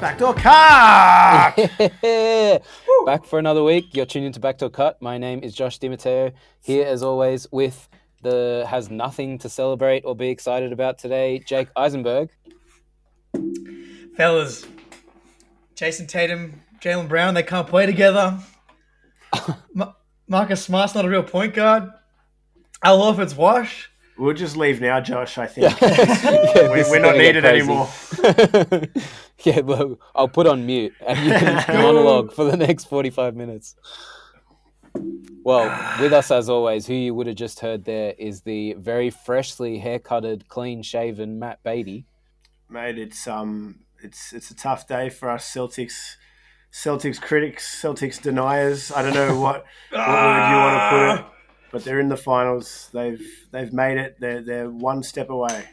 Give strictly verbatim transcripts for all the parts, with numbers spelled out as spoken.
Backdoor Cut! Back for another week. You're tuning to Backdoor Cut. My name is Josh DiMatteo, here as always with the has nothing to celebrate or be excited about today, Jake Eisenberg. Fellas, Jason Tatum, Jalen Brown, they can't play together. Ma- Marcus Smart's not a real point guard. Al Horford's wash. We'll just leave now, Josh, I think. yeah, we, we're not needed anymore. yeah, well, I'll put on mute and you can monologue for the next forty-five minutes. Well, with us as always, who you would have just heard there is the very freshly haircutted, clean-shaven Matt Beatty. Mate, it's um, it's it's a tough day for us Celtics Celtics critics, Celtics deniers. I don't know what, what word you want to put it. But they're in the finals. They've they've made it. They're they're one step away.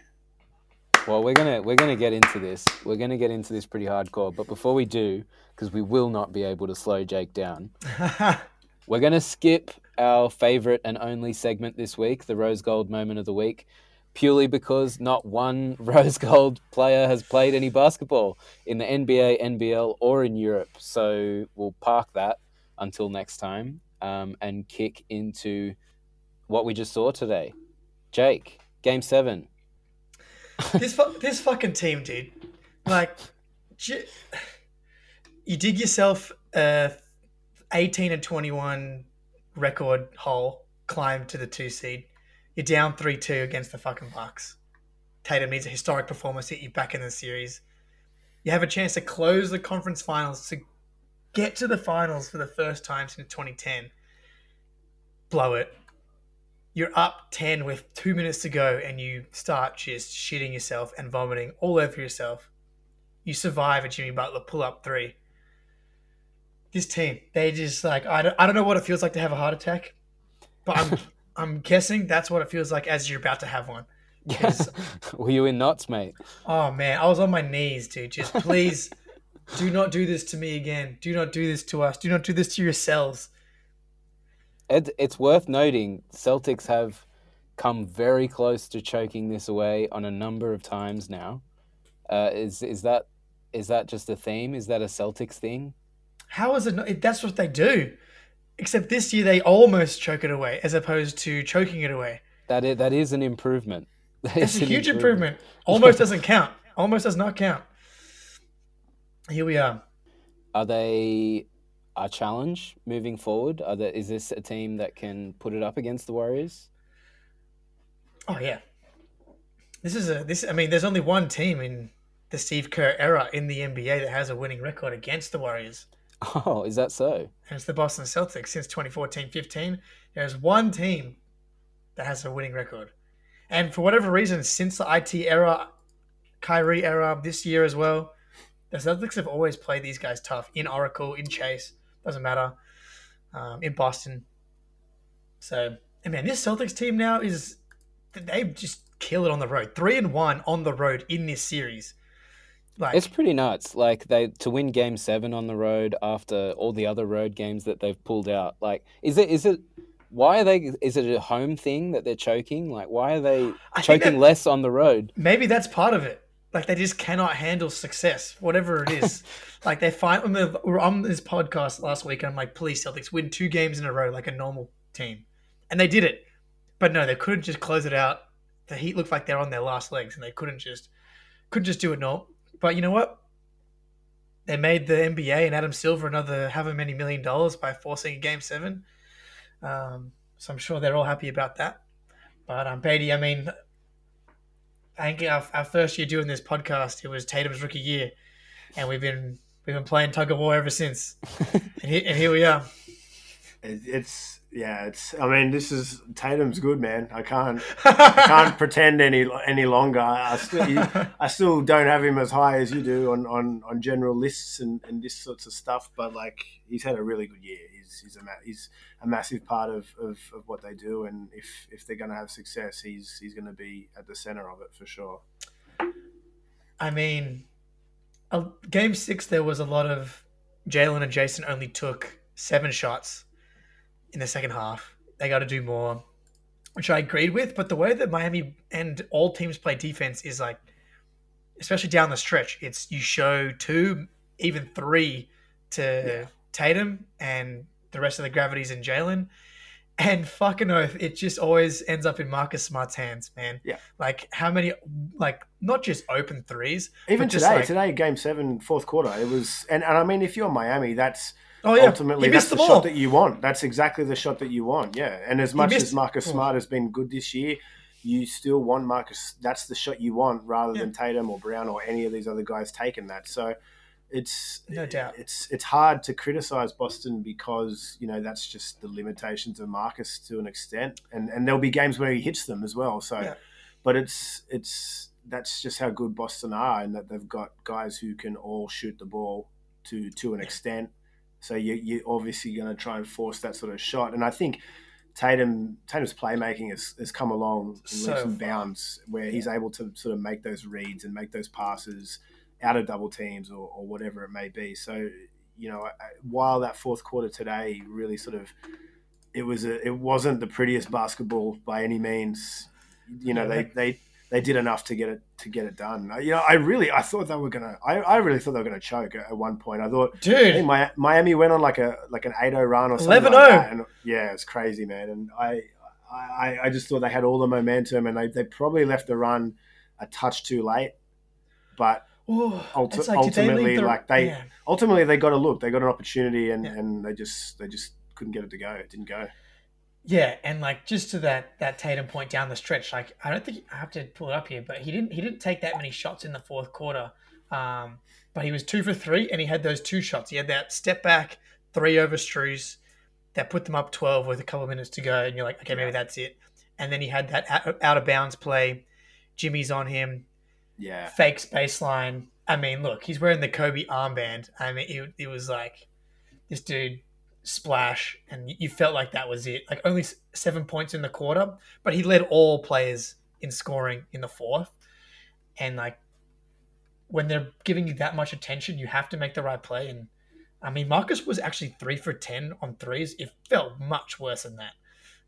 Well, we're gonna we're gonna get into this. We're gonna get into this pretty hardcore. But before we do, because we will not be able to slow Jake down, we're gonna skip our favorite and only segment this week, the Rose Gold Moment of the Week, purely because not one Rose Gold player has played any basketball in the N B A, N B L, or in Europe. So we'll park that until next time. Um, and kick into what we just saw today. Jake, game seven. this fu- this fucking team, dude. Like, j- you dig yourself a eighteen and twenty-one record hole, climb to the two seed. You're down three two against the fucking Bucks. Tatum needs a historic performance to get you back in the series. You have a chance to close the conference finals to get to the finals for the first time since twenty ten. Blow it. You're up ten with two minutes to go and you start just shitting yourself and vomiting all over yourself. You survive a Jimmy Butler pull-up three. This team, they just like, I don't, I don't know what it feels like to have a heart attack, but I'm I'm guessing that's what it feels like as you're about to have one. Yes. Were you in knots, mate? Oh, man. I was on my knees, dude. Just please... Do not do this to me again. Do not do this to us. Do not do this to yourselves. It, it's worth noting Celtics have come very close to choking this away on a number of times now. Uh, is is that is that just a theme? Is that a Celtics thing? How is it? Not, that's what they do. Except this year they almost choke it away, as opposed to choking it away. That is, that is an improvement. That that's is a huge improvement. improvement. Almost doesn't count. Almost does not count. Here we are. Are they a challenge moving forward? Are there, is this a team that can put it up against the Warriors? Oh yeah, this is a this. I mean, there's only one team in the Steve Kerr era in the N B A that has a winning record against the Warriors. Oh, is that so? And it's the Boston Celtics since twenty fourteen fifteen. There's one team that has a winning record, and for whatever reason, since the I T era, Kyrie era, this year as well. The Celtics have always played these guys tough in Oracle, in Chase, doesn't matter, um, in Boston. So, and man, this Celtics team now is, they've just killed it on the road. Three and one on the road in this series. Like, it's pretty nuts. Like they to win game seven on the road after all the other road games that they've pulled out. Like, is it, is it, why are they, is it a home thing that they're choking? Like, why are they choking that, less on the road? Maybe that's part of it. Like, they just cannot handle success, whatever it is. like, they find, we're on this podcast last week, and I'm like, please, Celtics, win two games in a row like a normal team. And they did it. But no, they couldn't just close it out. The Heat looked like they're on their last legs, and they couldn't just couldn't just do it normal. But you know what? They made the N B A and Adam Silver another however many million dollars by forcing a Game seven. Um, so I'm sure they're all happy about that. But, um, Beatty, I mean... I think our, our first year doing this podcast, it was Tatum's rookie year, and we've been we've been playing tug of war ever since. and, he, and here we are. It's yeah. It's I mean, this is Tatum's good, man. I can't I can't pretend any any longer. I still you, I still don't have him as high as you do on, on, on general lists and, and this sorts of stuff. But like, he's had a really good year. He's he's a he's a massive part of, of, of what they do. And if, if they're going to have success, he's he's going to be at the center of it for sure. I mean, game six there was a lot of Jalen and Jason only took seven shots. In the second half, they got to do more, which I agreed with. But the way that Miami and all teams play defense is like, especially down the stretch, it's you show two, even three to yeah. Tatum, and the rest of the gravity's in Jalen. And fucking oath, it just always ends up in Marcus Smart's hands, man. Yeah. Like, how many, like, not just open threes. Even today, like, today, game seven, fourth quarter, it was, and, and I mean, if you're Miami, that's oh, yeah. ultimately that's the, the shot that you want. That's exactly the shot that you want, yeah. And as much as Marcus Smart has been good this year, you still want Marcus, that's the shot you want, rather yeah. than Tatum or Brown or any of these other guys taking that. So It's no doubt. It's it's hard to criticize Boston because, you know, that's just the limitations of Marcus to an extent, and and there'll be games where he hits them as well. So, yeah. but it's it's that's just how good Boston are, in that they've got guys who can all shoot the ball to to an yeah. extent. So you you're obviously going to try and force that sort of shot, and I think Tatum Tatum's playmaking has, has come along in so leaps and bounds, where yeah. he's able to sort of make those reads and make those passes out of double teams or, or whatever it may be. So, you know, while that fourth quarter today really sort of, it was a, it wasn't the prettiest basketball by any means. You know, yeah. they, they they did enough to get it to get it done. You know, I really I thought they were gonna I, I really thought they were gonna choke at, at one point. I thought, dude, I Miami went on like a like an eight oh run or something. eleven oh Like that. And yeah, it's crazy, man. And I, I I just thought they had all the momentum, and they they probably left the run a touch too late, but. Ooh, Ulti- it's like, ultimately, did they leave the, like they yeah. ultimately they got a look, they got an opportunity, and, yeah. and they just they just couldn't get it to go. It didn't go. Yeah, and like just to that that Tatum point down the stretch, like I don't think I have to pull it up here, but he didn't he didn't take that many shots in the fourth quarter, um, but he was two for three, and he had those two shots. He had that step back three over Strus that put them up twelve with a couple of minutes to go, and you're like, okay, maybe that's it. And then he had that out, out of bounds play. Jimmy's on him. Yeah, fakes baseline. I mean, look, he's wearing the Kobe armband. I mean, it, it was like this dude splash, and you felt like that was it. Like only seven points in the quarter, but he led all players in scoring in the fourth. And like when they're giving you that much attention, you have to make the right play. And I mean, Marcus was actually three for ten on threes. It felt much worse than that.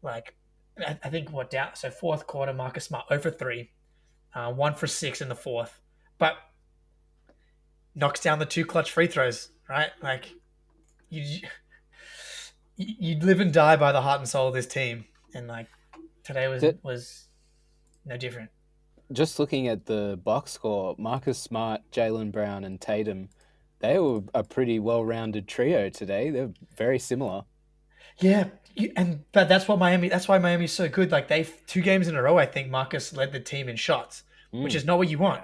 Like I, I think what down so fourth quarter, Marcus Smart oh for three Uh, one for six in the fourth, but knocks down the two clutch free throws, right? Like you, you live and die by the heart and soul of this team. And like today was, it, was no different. Just looking at the box score, Marcus Smart, Jalen Brown and Tatum, they were a pretty well-rounded trio today. They're very similar. Yeah. And but that's what Miami. That's why Miami's so good. Like they two games in a row, I think Marcus led the team in shots, mm. which is not what you want.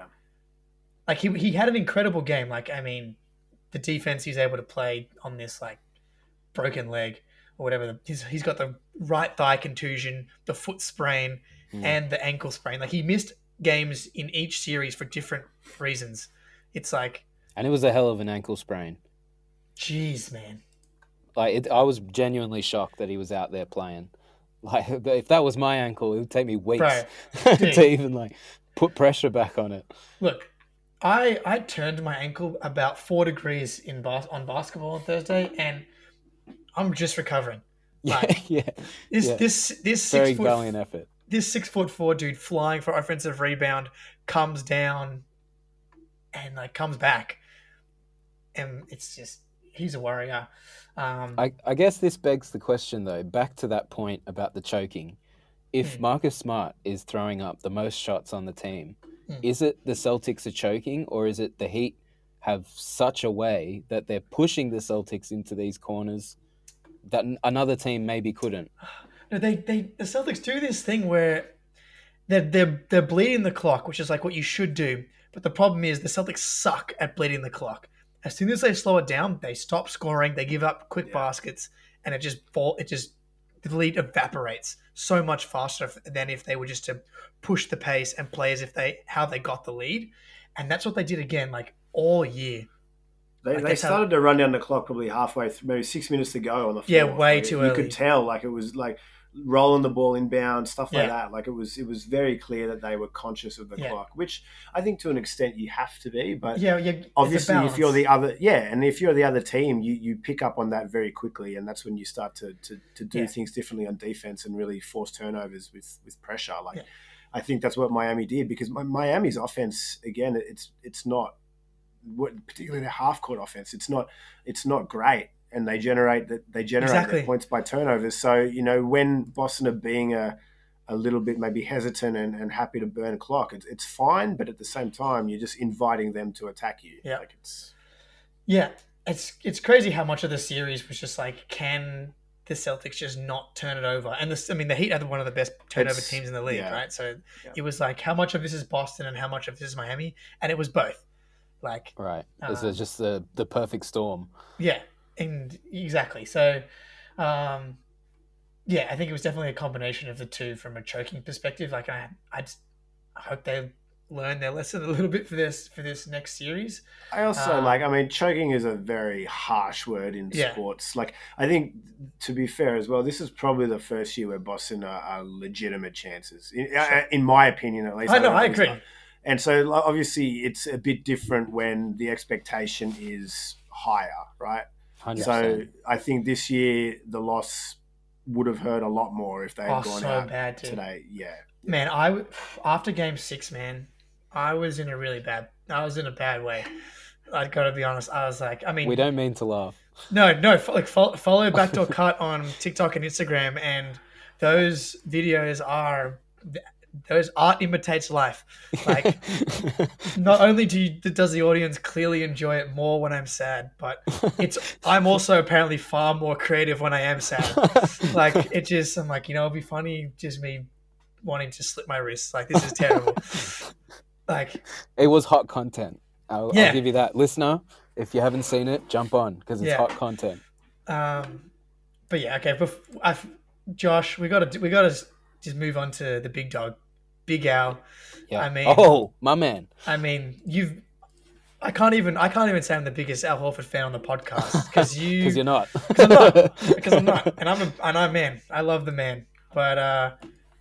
Like he he had an incredible game. Like I mean, the defense he's able to play on this like broken leg or whatever. He's he's got the right thigh contusion, the foot sprain, mm. and the ankle sprain. Like he missed games in each series for different reasons. It's like, and it was a hell of an ankle sprain. Jeez, man. Like it, I was genuinely shocked that he was out there playing. Like if that was my ankle, it would take me weeks Bro, to even like put pressure back on it. Look, I I turned my ankle about four degrees in bas- on basketball on Thursday, and I'm just recovering. Like, yeah, yeah. This yeah. this this six very foot, valiant effort. This six foot four dude flying for offensive rebound comes down, and like comes back, and it's just he's a warrior. Um, I, I guess this begs the question, though, back to that point about the choking. If mm. Marcus Smart is throwing up the most shots on the team, mm. is it the Celtics are choking, or is it the Heat have such a way that they're pushing the Celtics into these corners that another team maybe couldn't? No, they, they the Celtics do this thing where they're, they're, they're bleeding the clock, which is like what you should do. But the problem is the Celtics suck at bleeding the clock. As soon as they slow it down, they stop scoring. They give up quick yeah. baskets, and it just fall. It just the lead evaporates so much faster than if they were just to push the pace and play as if they how they got the lead, and that's what they did again, like all year. They, like they started how, to run down the clock probably halfway through, maybe six minutes to go on the floor. Yeah, way like too you early. You could tell, like it was like rolling the ball inbound, stuff like yeah. that. Like it was, it was very clear that they were conscious of the yeah. clock, which I think to an extent you have to be. But yeah, yeah, obviously, if you're the other, yeah, and if you're the other team, you, you pick up on that very quickly, and that's when you start to to, to do yeah. things differently on defense and really force turnovers with with pressure. Like yeah. I think that's what Miami did, because Miami's offense again, it's it's not particularly their half court offense. It's not it's not great, and they generate that they generate exactly. their points by turnovers. So you know when Boston are being a a little bit maybe hesitant and, and happy to burn clock, it's it's fine, but at the same time you're just inviting them to attack you. Yeah, like it's yeah, it's it's crazy how much of the series was just like can. The Celtics just not turn it over. And this, I mean, the Heat had one of the best turnover it's, teams in the league, yeah. right? So yeah. it was like, how much of this is Boston and how much of this is Miami? And it was both. Like, right. It's uh, just the, the perfect storm. Yeah, and exactly. So, um, yeah, I think it was definitely a combination of the two from a choking perspective. Like, I, I, just, I hope they learn their lesson a little bit for this for this next series. I also um, like, I mean, choking is a very harsh word in yeah. sports. Like, I think, to be fair as well, this is probably the first year where Boston are, are legitimate chances, in, sure. in my opinion at least. I know, I agree. Stuff. And so, obviously, it's a bit different when the expectation is higher, right? one hundred percent. So, I think this year the loss would have hurt a lot more if they had oh, gone so out bad today. Yeah. Man, I, after game six, man, I was in a really bad, I was in a bad way. I've got to be honest. I was like, I mean, we don't mean to laugh. No, no. Like follow, follow Backdoor Cut on TikTok and Instagram, and those videos are, those art imitates life. Like, not only do you, does the audience clearly enjoy it more when I'm sad, but it's, I'm also apparently far more creative when I am sad. Like, it just, I'm like, you know, it'll be funny. Just me wanting to slip my wrists. Like, this is terrible. Like, it was hot content. I'll, yeah. I'll give you that, listener. If you haven't seen it, jump on because it's yeah. hot content. Um, but yeah, okay. But I've, Josh, we got to we got to just move on to the big dog, Big Al. Yeah. I mean, oh my man. I mean, you've. I can't even. I can't even say I'm the biggest Al Horford fan on the podcast because you. Because you're not. Because I'm not. Because I'm not. And I'm a. And I'm man. I love the man. But uh,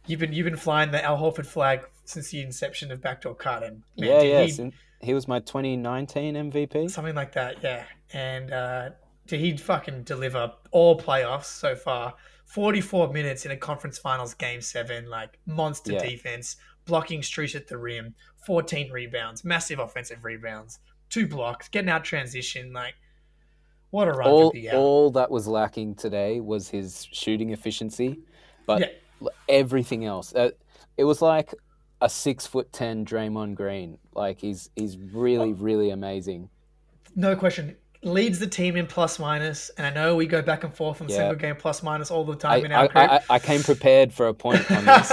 you've been you've been flying the Al Horford flag since the inception of Backdoor Cut. And man, yeah, yeah. He, he was my twenty nineteen M V P. Something like that, yeah. And uh, did he fucking deliver all playoffs so far? forty-four minutes in a conference finals game seven, like monster yeah. defense, blocking Strus at the rim, fourteen rebounds, massive offensive rebounds, two blocks, getting out transition, like what a run all, to be out. All that was lacking today was his shooting efficiency, but yeah. everything else. Uh, it was like a six foot ten Draymond Green. Like he's he's really, really amazing. No question. Leads the team in plus minus. And I know we go back and forth on yeah. single game plus minus all the time I, in our I, group. I, I came prepared for a point on this.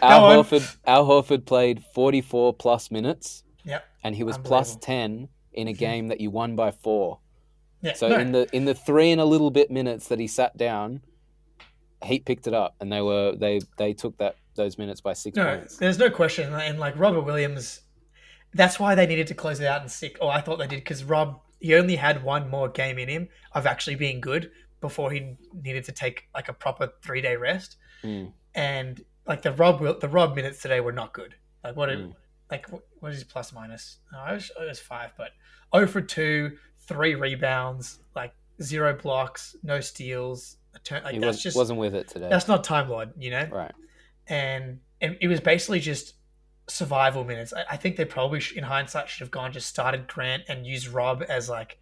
Al no Horford Al Horford played forty four plus minutes. Yep. And he was plus ten in a game that you won by four. Yeah. So no. in the in the three and a little bit minutes that he sat down, Heat picked it up and they were they, they took that those minutes by six no, points. There's no question. And like Robert Williams, that's why they needed to close it out in six. Oh, I thought they did because Rob, he only had one more game in him of actually being good before he needed to take like a proper three day rest. Mm. And like the Rob, the Rob minutes today were not good. Like what, mm. like what, what is his plus minus? Oh, I was, it was five, but zero for two, three rebounds, like zero blocks, no steals. A turn, like he that's was, just wasn't with it today. That's not Time Lord, you know? Right. And and it was basically just survival minutes. I, I think they probably, should, in hindsight, should have gone just started Grant and used Rob as like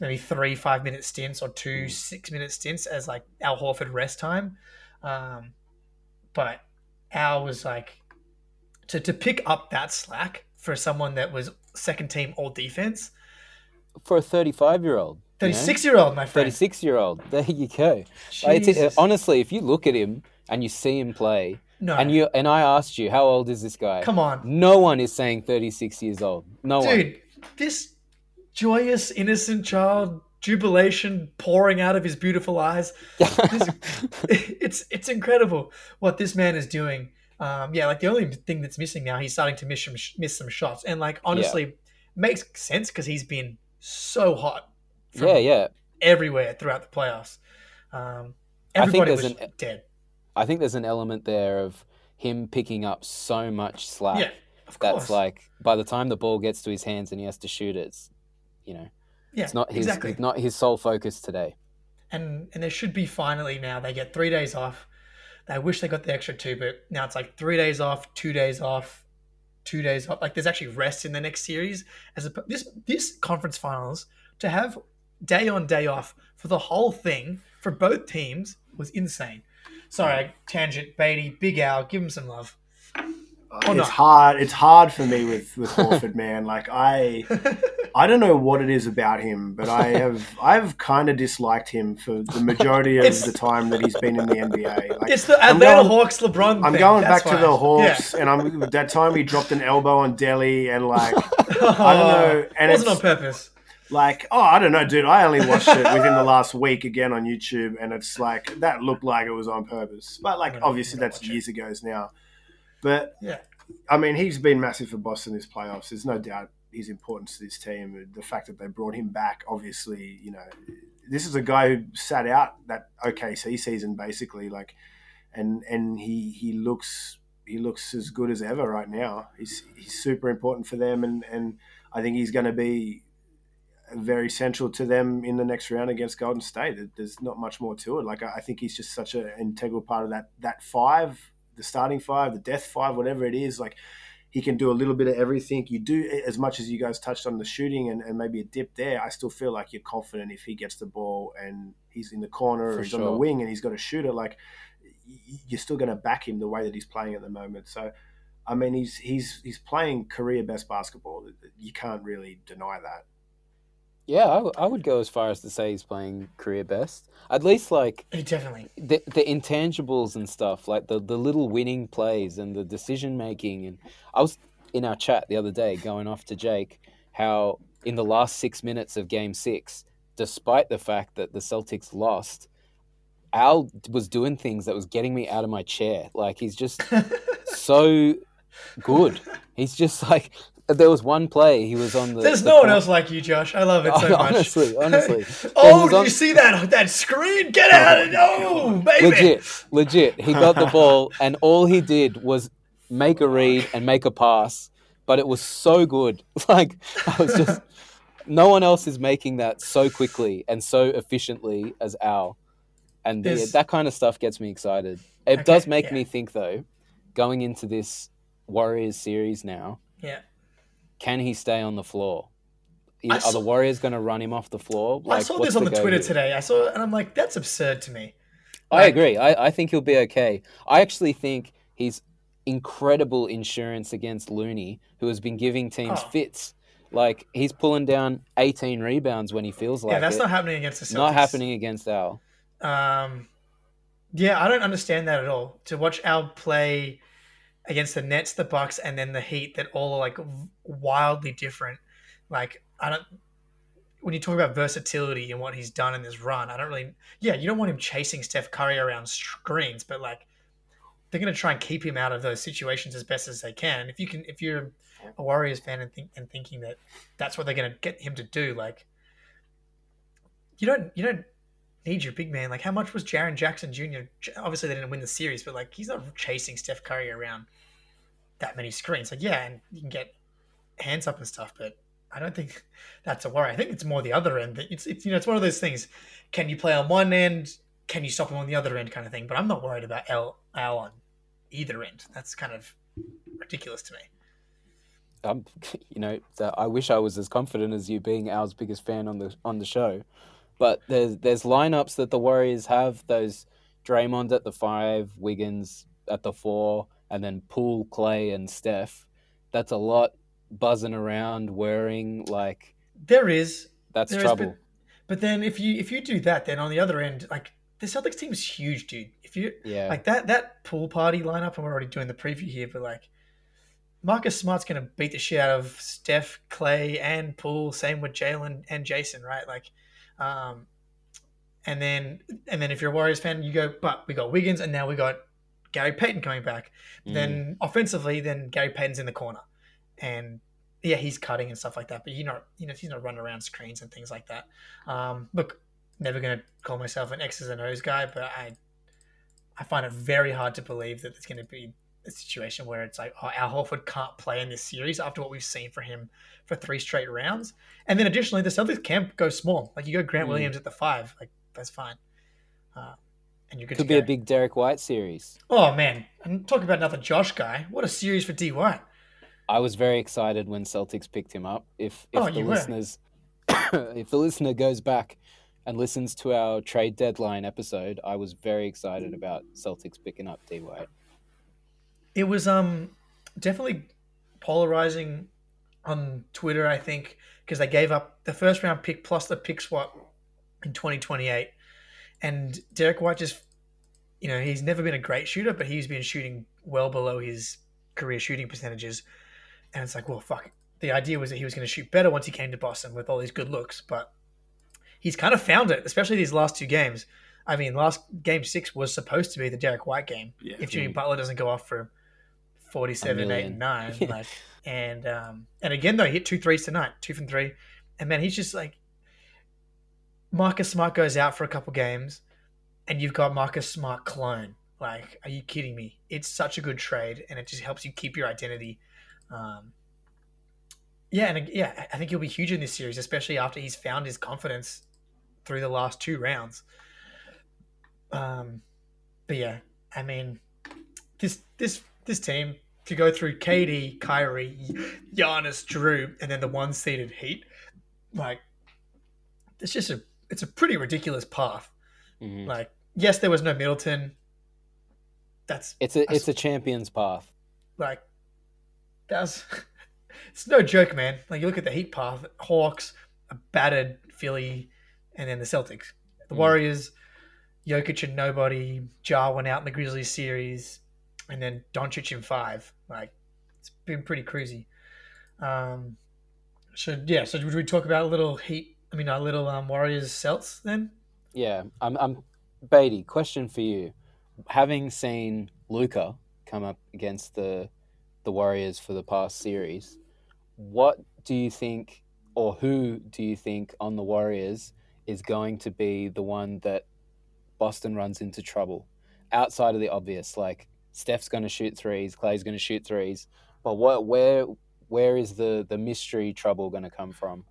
maybe three five minute stints or two mm. six minute stints as like Al Horford rest time. Um, but Al was like to to pick up that slack for someone that was second team all defense for a thirty-five year old, thirty-six year old, my friend, thirty-six year old. There you go. Like, it's, honestly, if you look at him. And you see him play. No. And you and I asked you, how old is this guy? Come on. No one is saying thirty-six years old. No Dude, one. Dude, this joyous, innocent child, jubilation pouring out of his beautiful eyes. This, it's it's incredible what this man is doing. Um, yeah, like the only thing that's missing now, he's starting to miss some, miss some shots. And like, honestly, yeah. makes sense because he's been so hot. From yeah, yeah. everywhere throughout the playoffs. Um, everybody was an, dead. I think there's an element there of him picking up so much slack. Yeah, of course. That's like by the time the ball gets to his hands and he has to shoot it, it's, you know, yeah, it's not his exactly. it's not his sole focus today. And and there should be finally now they get three days off. They wish they got the extra two, but now it's like three days off, two days off, two days off. Like, there's actually rest in the next series. As a, this this conference finals, to have day on, day off for the whole thing for both teams was insane. Sorry, tangent, Beatty, Big Al, give him some love. Or it's not. hard. It's hard for me with, with Horford, man. Like I, I don't know what it is about him, but I have I've kind of disliked him for the majority of the time that he's been in the N B A. Like, it's the Atlanta going, Hawks LeBron. I'm thing. going That's back why. to the Hawks, yeah. and I'm that time he dropped an elbow on Delly, and like oh, I don't know. And it wasn't on purpose. Like, oh, I don't know, dude. I only watched it within the last week again on YouTube, and it's like that looked like it was on purpose. But like, obviously, that's years ago now. But yeah, I mean, he's been massive for Boston this playoffs. There's no doubt his importance to this team. The fact that they brought him back, obviously, you know, this is a guy who sat out that O K C season basically, like, and and he he looks he looks as good as ever right now. He's he's super important for them, and and I think he's going to be very central to them in the next round against Golden State. There's not much more to it. Like, I think he's just such an integral part of that that five. The starting five, the death five, whatever it is, like he can do a little bit of everything. You do as much as you guys touched on the shooting and, and maybe a dip there. I still feel like you're confident if he gets the ball and he's in the corner For or he's sure. on the wing and he's got to shoot it. Like you're still going to back him the way that he's playing at the moment. So, I mean, he's he's he's playing career best basketball. You can't really deny that. Yeah, I, w- I would go as far as to say he's playing career best. At least, like, definitely the the intangibles and stuff, like the, the little winning plays and the decision making. And I was in our chat the other day going off to Jake how in the last six minutes of Game Six, despite the fact that the Celtics lost, Al was doing things that was getting me out of my chair. Like, he's just so good. He's just like. There was one play he was on the. There's the no one else like you, Josh. I love it so much. Honestly, honestly. oh, did on... you see that that screen? Get oh, out of no, baby. Legit, legit. He got the ball, and all he did was make a read and make a pass. But it was so good. Like I was just, no one else is making that so quickly and so efficiently as Al, and the, that kind of stuff gets me excited. It okay, does make yeah. me think though, going into this Warriors series now. Yeah. Can he stay on the floor? Are saw, the Warriors going to run him off the floor? Like, I saw this on the, the Twitter here? today. I saw it and I'm like, that's absurd to me. Like, I agree. I, I think he'll be okay. I actually think he's incredible insurance against Looney, who has been giving teams oh. fits. Like, he's pulling down eighteen rebounds when he feels like it. Yeah, that's it. not happening against the Celtics. Not happening against Al. Um, yeah, I don't understand that at all. To watch Al play... against the Nets, the Bucks, and then the Heat that all are like wildly different. Like, I don't, when you talk about versatility and what he's done in this run, I don't really, yeah, you don't want him chasing Steph Curry around screens, but like they're going to try and keep him out of those situations as best as they can. And if you can, if you're a Warriors fan and, think, and thinking that that's what they're going to get him to do, like you don't, you don't, need your big man. Like, how much was Jaren Jackson Junior? Obviously, they didn't win the series, but like, he's not chasing Steph Curry around that many screens. Like, yeah, and you can get hands up and stuff, but I don't think that's a worry. I think it's more the other end. It's, it's you know, it's one of those things. Can you play on one end? Can you stop him on the other end? Kind of thing. But I'm not worried about Al, Al on either end. That's kind of ridiculous to me. Um, you know, I wish I was as confident as you being Al's biggest fan on the on the show. But there's there's lineups that the Warriors have, those Draymond at the five, Wiggins at the four, and then Poole, Klay, and Steph. That's a lot buzzing around, whirring, like... There is. That's there trouble. Is, but, but then if you if you do that, then on the other end, like, the Celtics team is huge, dude. If you yeah. Like, that, that Poole party lineup, and we're already doing the preview here, but, like, Marcus Smart's going to beat the shit out of Steph, Klay, and Poole. Same with Jalen and Jason, right? Like... Um, and then, and then if you're a Warriors fan, you go, but we got Wiggins and now we got Gary Payton coming back. Mm. Then offensively, then Gary Payton's in the corner and yeah, he's cutting and stuff like that, but you know, you know, he's not running around screens and things like that. Um, look, never going to call myself an X's and O's guy, but I, I find it very hard to believe that there's going to be a situation where it's like, oh, Al Horford can't play in this series after what we've seen for him for three straight rounds. And then additionally, the Celtics camp goes small. Like, you go Grant Williams mm. at the five, like, that's fine. Uh, and you're good Could to be go. a big Derek White series. Oh, man. And talk about another Josh guy. What a series for D White. I was very excited when Celtics picked him up. If if oh, the listeners, if the listener goes back and listens to our trade deadline episode, I was very excited about Celtics picking up D Wade. It was um definitely polarizing on Twitter, I think, because they gave up the first round pick plus the pick swap in twenty twenty-eight, and Derek White just, you know, he's never been a great shooter, but he's been shooting well below his career shooting percentages. And it's like, well, fuck. The idea was that he was going to shoot better once he came to Boston with all these good looks, but he's kind of found it, especially these last two games. I mean, last game six was supposed to be the Derek White game. Yeah, if Jimmy Butler doesn't go off for forty-seven, eight, and nine, like, and um, and again though, he hit two threes tonight, two from three, and man, he's just like, Marcus Smart goes out for a couple games, and you've got Marcus Smart clone. Like, are you kidding me? It's such a good trade, and it just helps you keep your identity. Um, yeah, and yeah, I think he'll be huge in this series, especially after he's found his confidence through the last two rounds. Um, but yeah, I mean, this this this team to go through K D, Kyrie, Giannis, Drew, and then the one-seeded Heat, like, it's just a it's a pretty ridiculous path. Mm-hmm. Like, yes, there was no Middleton. That's it's a it's a champion's path. Like, that's it's no joke, man. Like, you look at the Heat path: Hawks, a battered Philly, and then the Celtics, the mm. Warriors, Jokic and nobody, Ja went out in the Grizzlies series, and then Doncic in five. Like, it's been pretty crazy. Um, so yeah, so would we talk about a little Heat? I mean, our little um, Warriors Celts then. Yeah, I'm. I'm Beatty. Question for you. Having seen Luka come up against the the Warriors for the past series, what do you think, or who do you think on the Warriors is going to be the one that Boston runs into trouble? Outside of the obvious, like Steph's going to shoot threes, Klay's going to shoot threes, but what, where, where is the, the mystery trouble going to come from?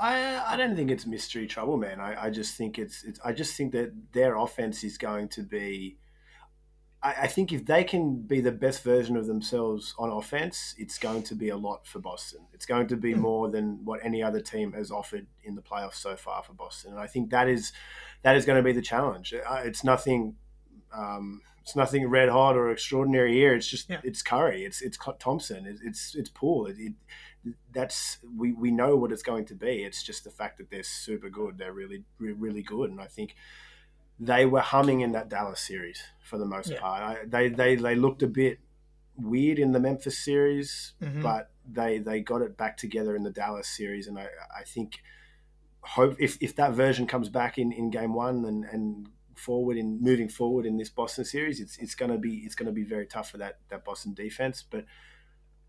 I I don't think it's mystery trouble, man. I, I just think it's, it's I just think that their offense is going to be. I think if they can be the best version of themselves on offense, it's going to be a lot for Boston. It's going to be more than what any other team has offered in the playoffs so far for Boston. And I think that is that is going to be the challenge. It's nothing um, it's nothing red hot or extraordinary here. It's just yeah. it's Curry, it's it's Thompson, it's it's, it's Poole. It, it, that's we, we know what it's going to be. It's just the fact that they're super good. They're really really good, and I think they were humming in that Dallas series for the most yeah. part. I, they, they they looked a bit weird in the Memphis series, mm-hmm. but they they got it back together in the Dallas series. And I, I think hope if, if that version comes back in, in game one and, and forward in moving forward in this Boston series, it's it's gonna be it's gonna be very tough for that, that Boston defense. But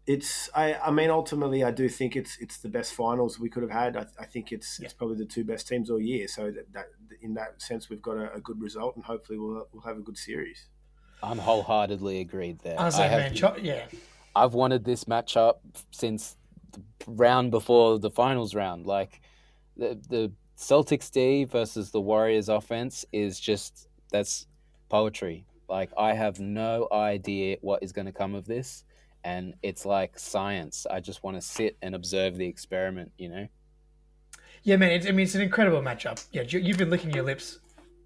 it's I, I mean ultimately I do think it's it's the best finals we could have had. I, I think it's yeah. it's probably the two best teams all year. So that, that in that sense we've got a, a good result, and hopefully we'll we'll have a good series. I'm wholeheartedly agreed there. I was like, I have, man, yeah. I've wanted this matchup since the round before the finals round. Like the the Celtics D versus the Warriors offense is just that's poetry. Like, I have no idea what is going to come of this. And it's like science. I just want to sit and observe the experiment, you know? Yeah, man. It's, I mean, it's an incredible matchup. Yeah, you've been licking your lips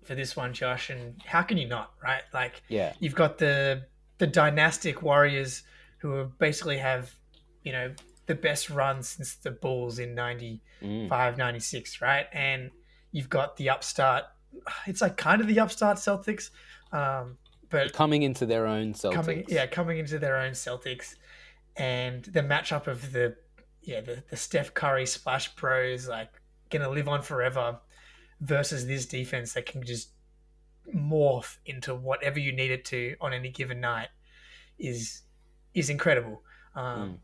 for this one, Josh. And how can you not, right? Like, yeah. You've got the the dynastic Warriors who basically have, you know, the best run since the Bulls in ninety-five, mm. ninety-six, right? And you've got the upstart. It's like kind of the upstart Celtics. Um But coming into their own Celtics. Coming, yeah, coming into their own Celtics. And the matchup of the yeah, the, the Steph Curry Splash Bros, like, gonna live on forever versus this defense that can just morph into whatever you need it to on any given night is is incredible. Um, mm.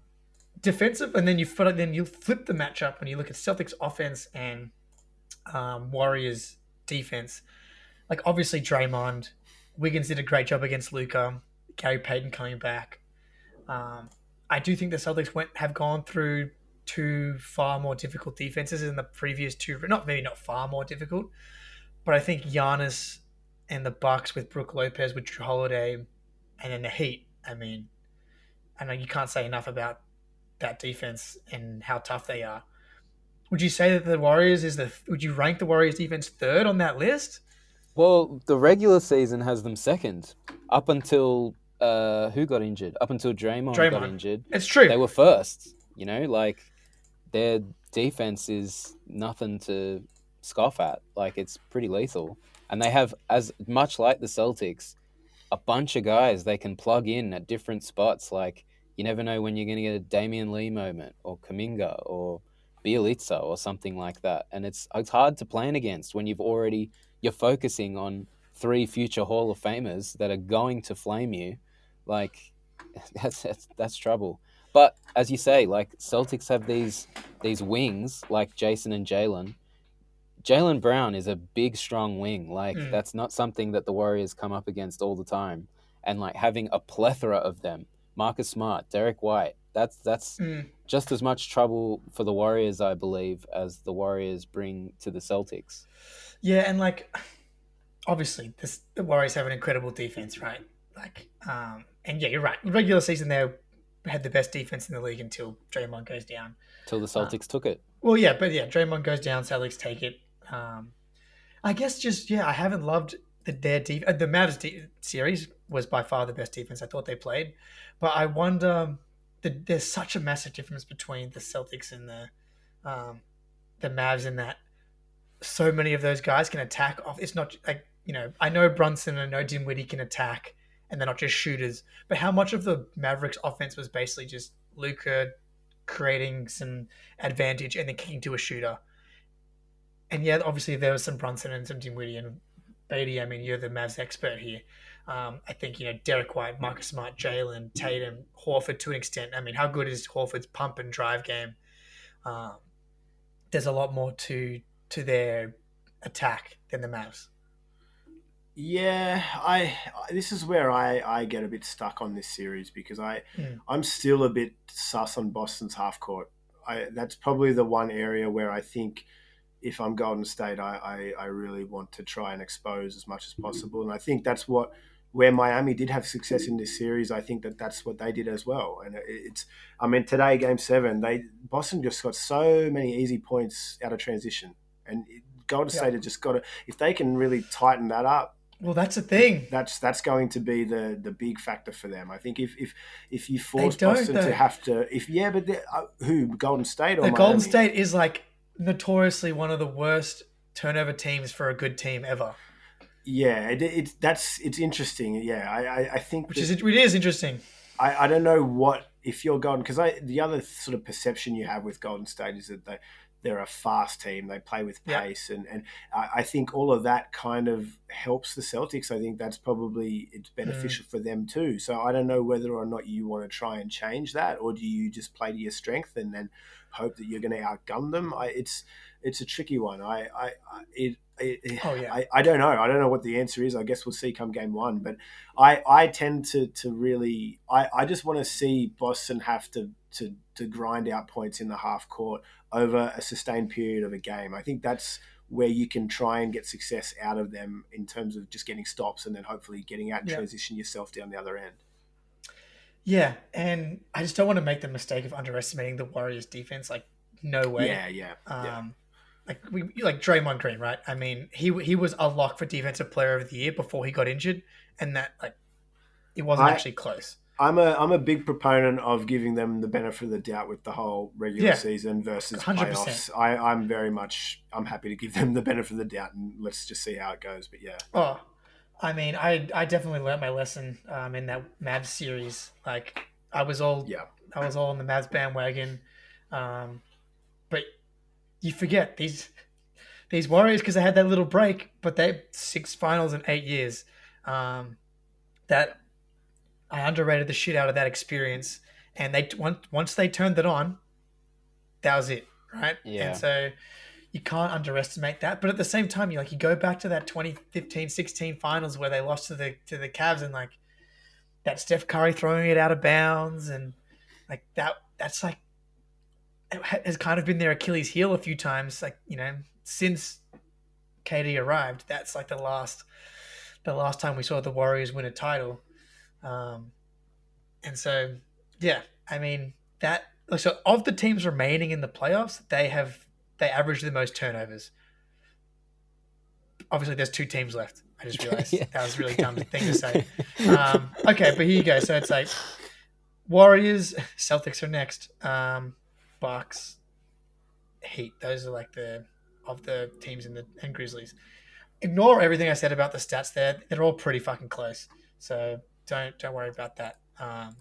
defensive, and then you put then you flip the matchup when you look at Celtics offense and um, Warriors defense. Like, obviously Draymond Wiggins did a great job against Luka. Gary Payton coming back. Um, I do think the Celtics went have gone through two far more difficult defenses in the previous two. Not maybe not far more difficult, but I think Giannis and the Bucks with Brook Lopez, with Drew Holiday, and then the Heat. I mean, I know you can't say enough about that defense and how tough they are. Would you say that the Warriors is the – would you rank the Warriors defense third on that list? Well, the regular season has them second up until uh, – who got injured? Up until Draymond, Draymond got injured. It's true. They were first, you know, like their defense is nothing to scoff at. Like it's pretty lethal. And they have, as much like the Celtics, a bunch of guys they can plug in at different spots. Like you never know when you're going to get a Damian Lee moment or Kuminga or – Bielitsa or something like that, and it's it's hard to plan against when you've already you're focusing on three future Hall of Famers that are going to flame you. Like that's that's, that's trouble. But as you say, like Celtics have these these wings like Jason and Jalen. Jalen Brown is a big, strong wing. Like mm. that's not something that the Warriors come up against all the time. And like having a plethora of them, Marcus Smart, Derek White. That's that's mm. just as much trouble for the Warriors, I believe, as the Warriors bring to the Celtics. Yeah, and like obviously this, the Warriors have an incredible defense, right? Like, um, and yeah, you're right. Regular season, they had the best defense in the league until Draymond goes down. Till the Celtics um, took it. Well, yeah, but yeah, Draymond goes down, Celtics take it. Um, I guess just yeah, I haven't loved the their de- the Mavs de- series was by far the best defense I thought they played, but I wonder. There's such a massive difference between the Celtics and the um, the Mavs in that so many of those guys can attack off. It's not like, you know, I know Brunson and I know Dinwiddie can attack and they're not just shooters, but how much of the Mavericks offense was basically just Luka creating some advantage and then kicking to a shooter. And yeah, obviously there was some Brunson and some Dinwiddie and Beatty. I mean, you're the Mavs expert here. Um, I think, you know, Derek White, Marcus Smart, Jalen, Tatum, Horford to an extent. I mean, how good is Horford's pump and drive game? Um, there's a lot more to to their attack than the Mavs. Yeah, I. This is where I, I get a bit stuck on this series because I, mm. I'm still a bit sus on Boston's half court. I, that's probably the one area where I think if I'm Golden State, I, I, I really want to try and expose as much as possible. And I think that's what... where Miami did have success in this series, I think that that's what they did as well. And it's, I mean, today, game seven, they Boston just got so many easy points out of transition. And Golden State yeah. have just got to, if they can really tighten that up. Well, that's a thing. That's that's going to be the, the big factor for them. I think if if, if you force Boston though. to have to, if yeah, but uh, who, Golden State or the Miami? Golden State is like notoriously one of the worst turnover teams for a good team ever. Yeah, it, it, that's it's interesting. Yeah, I, I, I think which that, is it is interesting. I, I don't know what if you're Golden because I the other sort of perception you have with Golden State is that they they're a fast team. They play with pace, yeah. and and I, I think all of that kind of helps the Celtics. I think that's probably it's beneficial mm. for them too. So I don't know whether or not you want to try and change that, or do you just play to your strength and then hope that you're going to outgun them. I, it's it's a tricky one. I I, I it. It, oh, yeah. I, I don't know. I don't know what the answer is. I guess we'll see come game one. But I, I tend to, to really I, I just want to see Boston have to, to, to grind out points in the half court over a sustained period of a game. I think that's where you can try and get success out of them in terms of just getting stops and then hopefully getting out and yeah. transition yourself down the other end. Yeah, and I just don't want to make the mistake of underestimating the Warriors' defense. Like, no way. Yeah, yeah, um, yeah. Like we like Draymond Green, right? I mean, he he was a lock for Defensive Player of the Year before he got injured, and that like it wasn't I, actually close. I'm a I'm a big proponent of giving them the benefit of the doubt with the whole regular yeah. season versus one hundred percent. Playoffs. I, I'm very much I'm happy to give them the benefit of the doubt, and let's just see how it goes. But yeah. Oh, I mean, I I definitely learned my lesson um, in that Mavs series. Like I was all yeah. I was all on the Mavs bandwagon, um, but. You forget these these Warriors because they had that little break, but they six finals in eight years. Um, that I underrated the shit out of that experience, and they once once they turned it on, that was it, right? Yeah. And so you can't underestimate that, but at the same time, you like you go back to that twenty fifteen sixteen finals where they lost to the to the Cavs, and like that Steph Curry throwing it out of bounds, and like that that's like. Has kind of been their Achilles heel a few times, like, you know, since K D arrived. That's like the last the last time we saw the Warriors win a title. Um, and so, yeah, I mean, that So of the teams remaining in the playoffs, they have they average the most turnovers. Obviously, there's two teams left. I just realized yeah. that was a really dumb thing to say. Um, okay, but here you go. So it's like Warriors, Celtics are next. Um, Bucks, Heat. Those are like the of the teams in the and Grizzlies. Ignore everything I said about the stats there. They're all pretty fucking close. So don't don't worry about that. Um,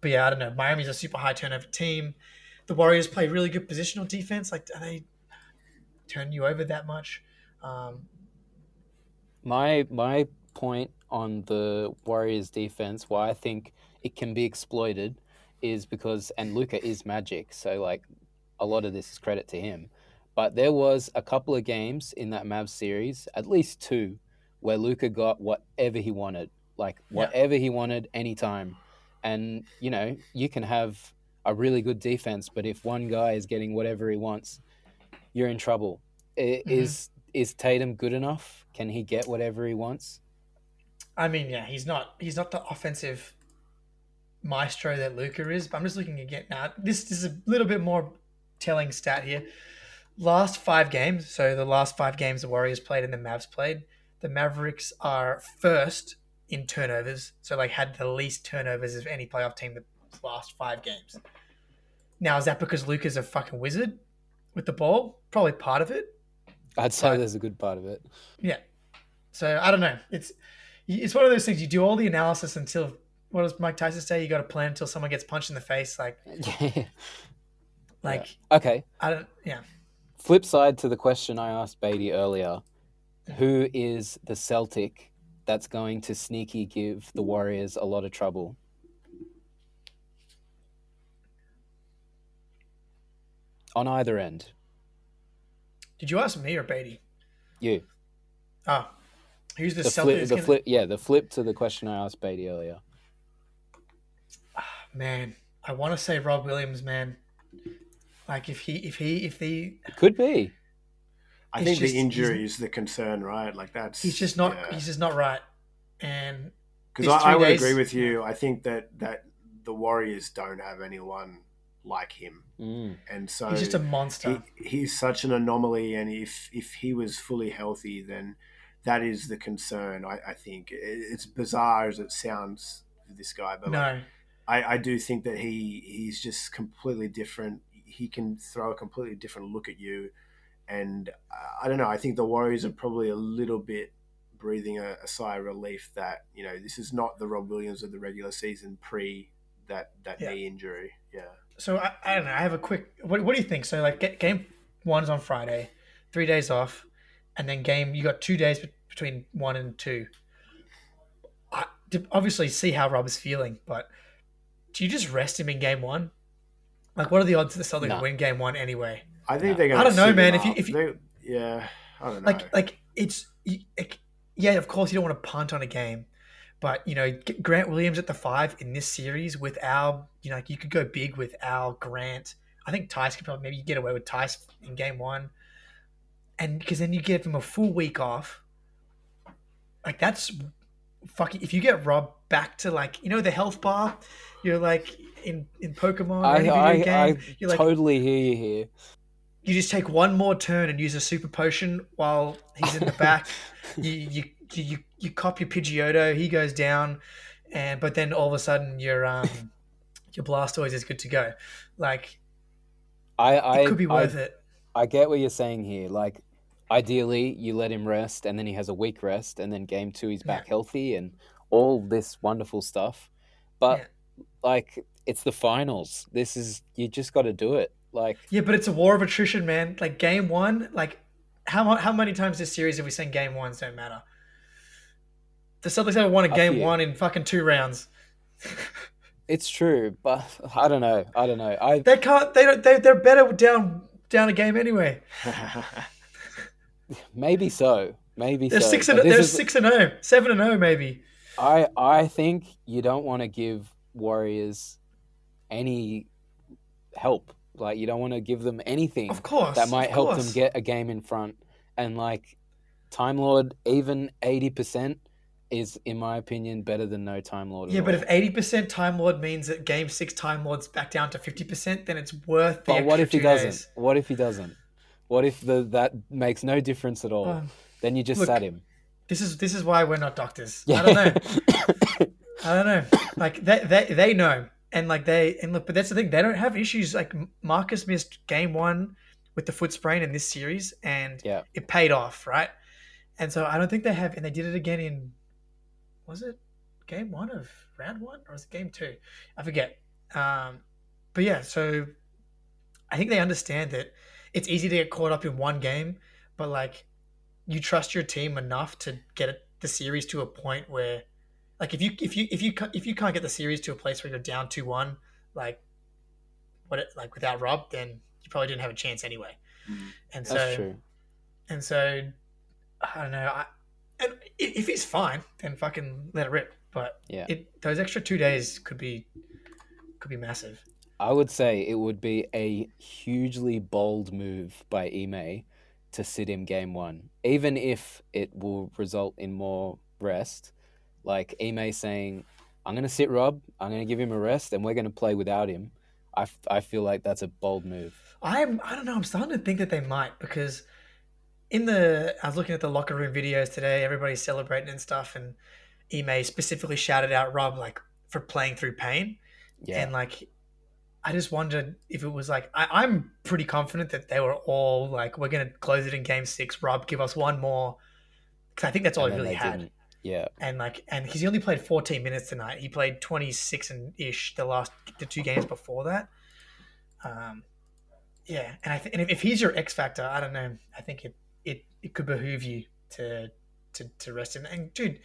but yeah, I don't know. Miami's a super high turnover team. The Warriors play really good positional defense. Like, are they turning you over that much? Um, my my point on the Warriors defense, why I think it can be exploited, is because and Luka is magic. So like a lot of this is credit to him. But there was a couple of games in that Mavs series, at least two, where Luka got whatever he wanted, like whatever yeah. he wanted, anytime. And, you know, you can have a really good defense, but if one guy is getting whatever he wants, you're in trouble. Mm-hmm. Is is Tatum good enough? Can he get whatever he wants? I mean, yeah, he's not he's not the offensive maestro that Luka is, but I'm just looking again now. This, this is a little bit more telling stat here. Last five games, so the last five games the Warriors played and the Mavs played, the Mavericks are first in turnovers, so like had the least turnovers of any playoff team the last five games. Now, is that because Luka's a fucking wizard with the ball? Probably part of it. I'd say but, there's a good part of it. Yeah. So I don't know. It's it's one of those things. You do all the analysis until, what does Mike Tyson say? You got to plan until someone gets punched in the face. Like, yeah. like yeah. okay. I don't. Yeah. Flip side to the question I asked Beatty earlier, who is the Celtic that's going to sneaky give the Warriors a lot of trouble? On either end. Did you ask me or Beatty? You. Oh, who's the, the Celtic? Flip, the gonna... flip, yeah, the flip to the question I asked Beatty earlier. Oh, man, I want to say Rob Williams, man. Like if he, if he, if the could be, I think just, the injury is the concern, right? Like that's he's just not, yeah. he's just not right. And because I, I would days... agree with you, I think that that the Warriors don't have anyone like him, mm. and so he's just a monster. He, he's such an anomaly, and if if he was fully healthy, then that is the concern. I, I think it, it's bizarre as it sounds for this guy, but no, like, I I do think that he he's just completely different. He can throw a completely different look at you. And uh, I don't know, I think the Warriors are probably a little bit breathing a, a sigh of relief that, you know, this is not the Rob Williams of the regular season pre that, that yeah. knee injury. Yeah. So I, I don't know. I have a quick, what, what do you think? So like get, game one's on Friday, three days off, and then game, you got two days be- between one and two. I, to obviously see how Rob is feeling, but do you just rest him in game one? Like, what are the odds that the Celtics no. win game one anyway? I think no. they're going to I don't know, man. If you, if you, they, yeah, I don't know. Like, like it's like, yeah, of course you don't want to punt on a game, but you know, Grant Williams at the five in this series with Al, you know, like you could go big with Al, Grant. I think Tice could probably maybe get away with Tice in game one, and because then you give him a full week off. Like that's fucking. If you get Rob back to like you know the health bar, you're like. In, in Pokemon or I, any video game, I, I you're like, totally hear you here. You just take one more turn and use a super potion while he's in the back. you, you you you cop your Pidgeotto, he goes down, and but then all of a sudden your um your Blastoise is good to go. Like, I, I it could be worth I, it. I get what you're saying here. Like, ideally, you let him rest, and then he has a week rest, and then game two he's back yeah. healthy, and all this wonderful stuff. But yeah. like. It's the finals. This is you just got to do it. Like yeah, but it's a war of attrition, man. Like game one, like how how many times this series have we seen game ones don't matter? The Celtics haven't won a game one in fucking two rounds. It's true, but I don't know. I don't know. I they can't. They don't. They they're better down down a game anyway. Maybe so. Maybe they're so. six and they're is... six and oh, seven and oh, maybe. I I think you don't want to give Warriors any help. Like, you don't want to give them anything of course that might help course. them get a game in front. And like Time Lord, even eighty percent is, in my opinion, better than no Time Lord. Yeah, but all. If eighty percent Time Lord means that game six Time Lord's back down to fifty percent, then it's worth the But what if he doesn't? Days. What if he doesn't? What if the, that makes no difference at all? Um, then you just look, sat him. This is this is why we're not doctors. Yeah. I don't know. I don't know. Like they, they they know, and like they and look, but that's the thing. They don't have issues. Like Marcus missed game one with the foot sprain in this series, and yeah. it paid off, right? And so I don't think they have. And they did it again in. Was it game one of round one or was it game two? I forget. Um, but yeah, so I think they understand that it's easy to get caught up in one game, but like you trust your team enough to get the series to a point where, like, if you if you if you if you can't get the series to a place where you're down two one, like what it, like without Rob, then you probably didn't have a chance anyway. Mm-hmm. And so, that's true. And so I don't know. I, And if he's fine, then fucking let it rip. But yeah. it, those extra two days could be could be massive. I would say it would be a hugely bold move by Ime to sit him game one, even if it will result in more rest. Like Ime saying, I'm going to sit Rob, I'm going to give him a rest, and we're going to play without him. I, I feel like that's a bold move. I'm, I don't know. I'm starting to think that they might because... In the, I was looking at the locker room videos today, everybody's celebrating and stuff. And Ime specifically shouted out Rob, like, for playing through pain. Yeah. And like, I just wondered if it was like, I, I'm pretty confident that they were all like, we're going to close it in game six. Rob, give us one more. Cause I think that's all and he really had. Didn't. Yeah. And like, and he's only played fourteen minutes tonight. He played twenty-six and ish the last, the two games before that. Um, yeah. And I think, and if, if he's your X factor, I don't know. I think it, It, it could behoove you to to to rest him. And dude,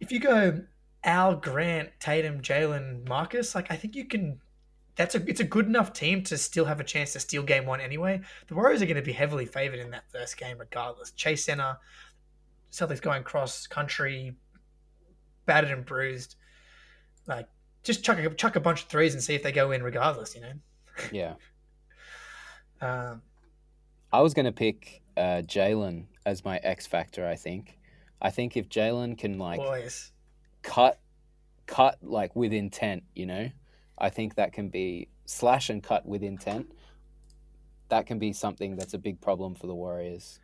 if you go Al, Grant, Tatum, Jalen, Marcus, like I think you can. That's a it's a good enough team to still have a chance to steal game one anyway. The Warriors are going to be heavily favored in that first game regardless. Chase Center, Celtics going cross country, battered and bruised. Like just chuck a, chuck a bunch of threes and see if they go in regardless. You know. Yeah. um, I was going to pick. Uh, Jalen as my X factor. I think, I think if Jalen can like Boys. cut, cut like with intent, you know, I think that can be slash and cut with intent. That can be something that's a big problem for the Warriors.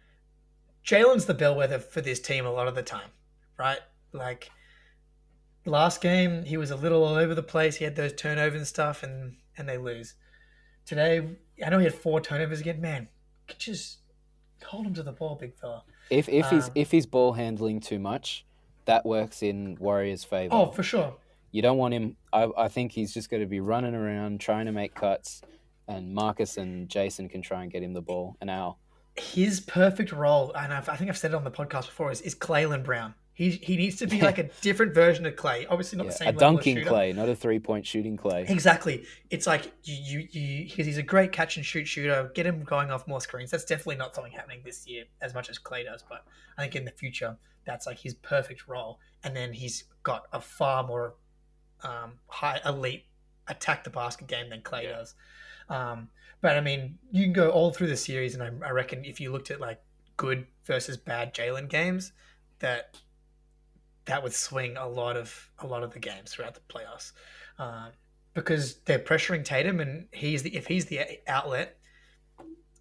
Jalen's the bellwether for this team a lot of the time, right? Like last game, he was a little all over the place. He had those turnovers and stuff, and and they lose. Today, I know he had four turnovers again. Man, just. Hold him to the ball, big fella. If if um, he's if he's ball handling too much, that works in Warriors' favor. Oh, for sure. You don't want him. I I think he's just going to be running around trying to make cuts, and Marcus and Jason can try and get him the ball. And Al, his perfect role, and I've, I think I've said it on the podcast before, is is Jalen Brown. He he needs to be like a different version of Klay. Obviously not yeah, the same. A level dunking of Klay, not a three-point shooting Klay. Exactly. It's like you you you because he's a great catch and shoot shooter. Get him going off more screens. That's definitely not something happening this year as much as Klay does. But I think in the future, that's like his perfect role. And then he's got a far more um, high elite attack the basket game than Klay yeah. does. Um, but I mean, you can go all through the series, and I, I reckon if you looked at like good versus bad Jalen games, that. that would swing a lot of a lot of the games throughout the playoffs um, because they're pressuring Tatum and he's the, if he's the outlet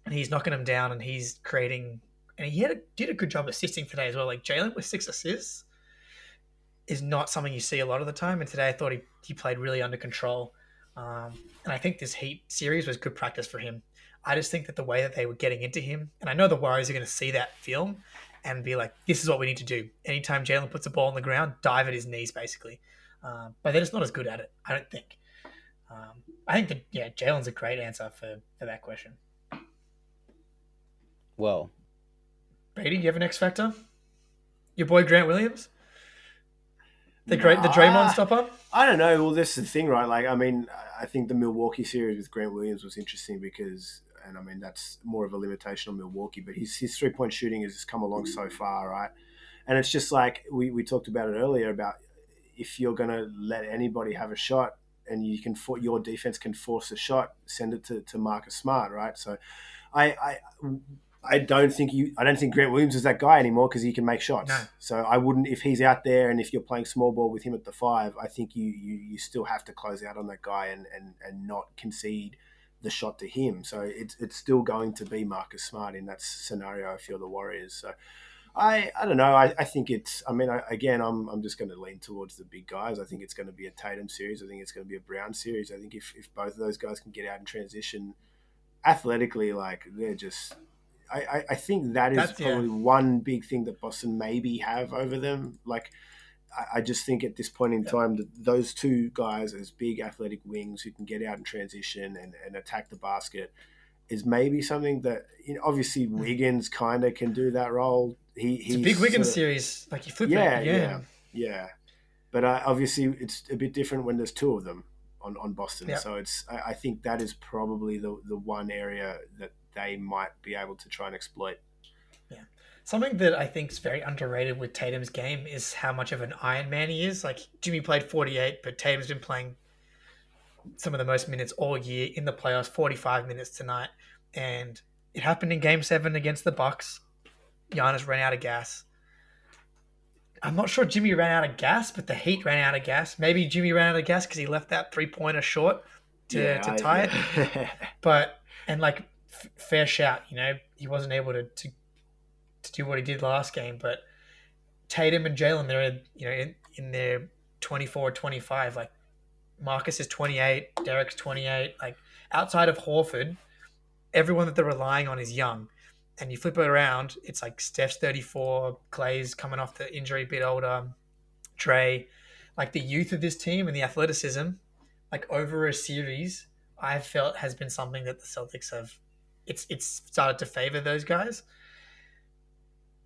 and he's knocking him down and he's creating – and he had a, did a good job assisting today as well. Like Jalen with six assists is not something you see a lot of the time, and today I thought he, he played really under control. Um, and I think this Heat series was good practice for him. I just think that the way that they were getting into him – and I know the Warriors are going to see that film – and be like, this is what we need to do. Anytime Jalen puts a ball on the ground, dive at his knees, basically. Um, but they're just not as good at it, I don't think. Um, I think that, yeah, Jalen's a great answer for, for that question. Well. Brady, you have an X factor? Your boy Grant Williams? The great, nah, the Draymond stopper? I don't know. Well, this is the thing, right? Like, I mean, I think the Milwaukee series with Grant Williams was interesting because... And I mean, that's more of a limitation on Milwaukee, but his, his three point shooting has just come along so far, right? And it's just like we, we talked about it earlier about if you're going to let anybody have a shot and you can for, your defense can force a shot, send it to, to Marcus Smart, right? So I, I I don't think you. I don't think Grant Williams is that guy anymore because he can make shots. No. So I wouldn't, if he's out there and if you're playing small ball with him at the five, I think you you, you still have to close out on that guy and, and, and not concede the shot to him. So it's it's still going to be Marcus Smart in that scenario if you're the Warriors. So I, I don't know. I, I think it's. I mean, I, again, I'm I'm just going to lean towards the big guys. I think it's going to be a Tatum series. I think it's going to be a Brown series. I think if if both of those guys can get out and transition athletically, like they're just. I, I think that is That's, probably yeah. one big thing that Boston maybe have over them. Like, I, I just think at this point in yeah. time, that those two guys as big athletic wings who can get out and transition and, and attack the basket is maybe something that, you know, obviously Wiggins kind of can do that role. He, he's it's a big Wiggins sort of, series. Like, you flip yeah, it. Yeah, yeah, yeah. But uh, obviously it's a bit different when there's two of them on, on Boston. Yeah. So it's. I, I think that is probably the, the one area that they might be able to try and exploit. Yeah. Something that I think is very underrated with Tatum's game is how much of an Iron Man he is. Like, Jimmy played forty-eight, but Tatum's been playing some of the most minutes all year in the playoffs, forty-five minutes tonight. And it happened in game seven against the Bucks. Giannis ran out of gas. I'm not sure Jimmy ran out of gas, but the Heat ran out of gas. Maybe Jimmy ran out of gas because he left that three-pointer short to, yeah, to tie I, it. Yeah. But, and like, fair shout, you know, he wasn't able to, to to do what he did last game, but Tatum and Jalen, they're, you know, in, in their twenty-four, twenty-five, like Marcus is twenty-eight, Derek's twenty-eight, like outside of Horford, everyone that they're relying on is young. And you flip it around, it's like Steph's thirty-four, Klay's coming off the injury, a bit older, Dre, like the youth of this team and the athleticism, like over a series, I felt has been something that the Celtics have, It's it's started to favor those guys.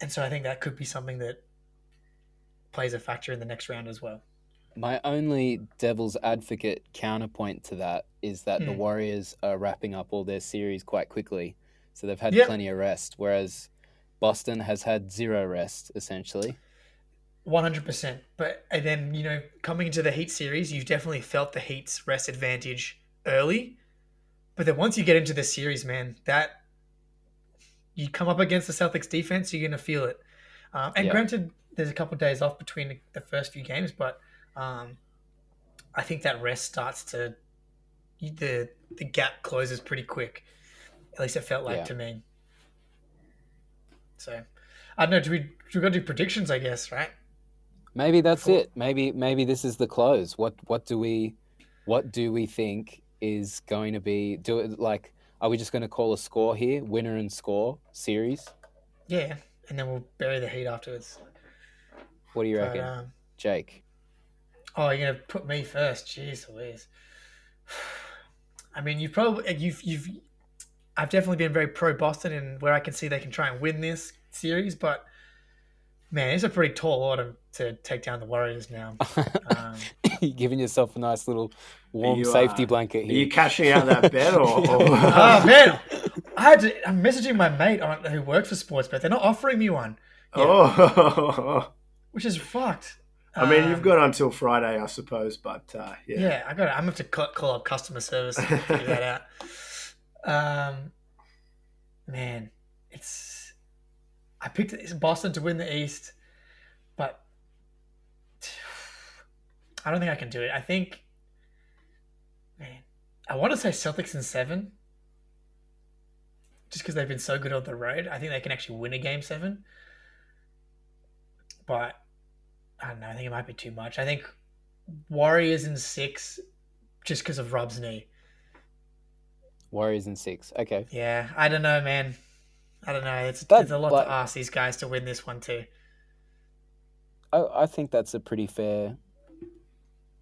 And so I think that could be something that plays a factor in the next round as well. My only devil's advocate counterpoint to that is that mm. the Warriors are wrapping up all their series quite quickly. So they've had yep. plenty of rest, whereas Boston has had zero rest, essentially. one hundred percent. But and then, you know, coming into the Heat series, you've definitely felt the Heat's rest advantage early. But then once you get into this series, man, that you come up against the Celtics defense, you're going to feel it. Um, and yeah. granted, there's a couple of days off between the first few games, but um, I think that rest starts to the the gap closes pretty quick. At least it felt like yeah. to me. So I don't know. Do we we got to do predictions? I guess, right? Maybe that's Before. it. Maybe maybe this is the close. What what do we what do we think? Is going to be do it like are we just going to call a score here, winner and score series? Yeah, and then we'll bury the Heat afterwards. What do you but, reckon, um, Jake? Oh, you're gonna put me first? Jeez Louise. I mean, you've probably you've you've I've definitely been very pro Boston and where I can see they can try and win this series, but man, it's a pretty tall order to take down the Warriors now. Um, You're giving yourself a nice little warm you, safety uh, blanket here. Are you cashing out that bet? Or, or... oh, man. I had to, I'm messaging my mate on, who works for Sportsbet. They're not offering me one. Yeah. Oh. Which is fucked. I mean, um, you've got until Friday, I suppose, but uh, yeah. Yeah, I got I'm going to have to call up customer service and figure that out. Um, man, it's... I picked Boston to win the East, but I don't think I can do it. I think, man, I want to say Celtics in seven, just because they've been so good on the road. I think they can actually win a game seven, but I don't know. I think it might be too much. I think Warriors in six, just because of Rob's knee. Warriors in six. Okay. Yeah, I don't know, man. I don't know. It's, that, it's a lot like, to ask these guys to win this one too. I, I think that's a pretty fair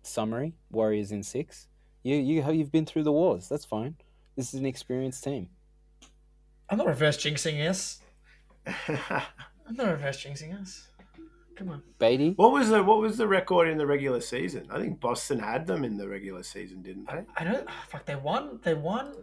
summary. Warriors in six. You you you've been through the wars. That's fine. This is an experienced team. I'm not reverse jinxing us. I'm not reverse jinxing us. Come on, Beatty. What was the what was the record in the regular season? I think Boston had them in the regular season, didn't they? I, I don't. Oh, fuck, they won. They won.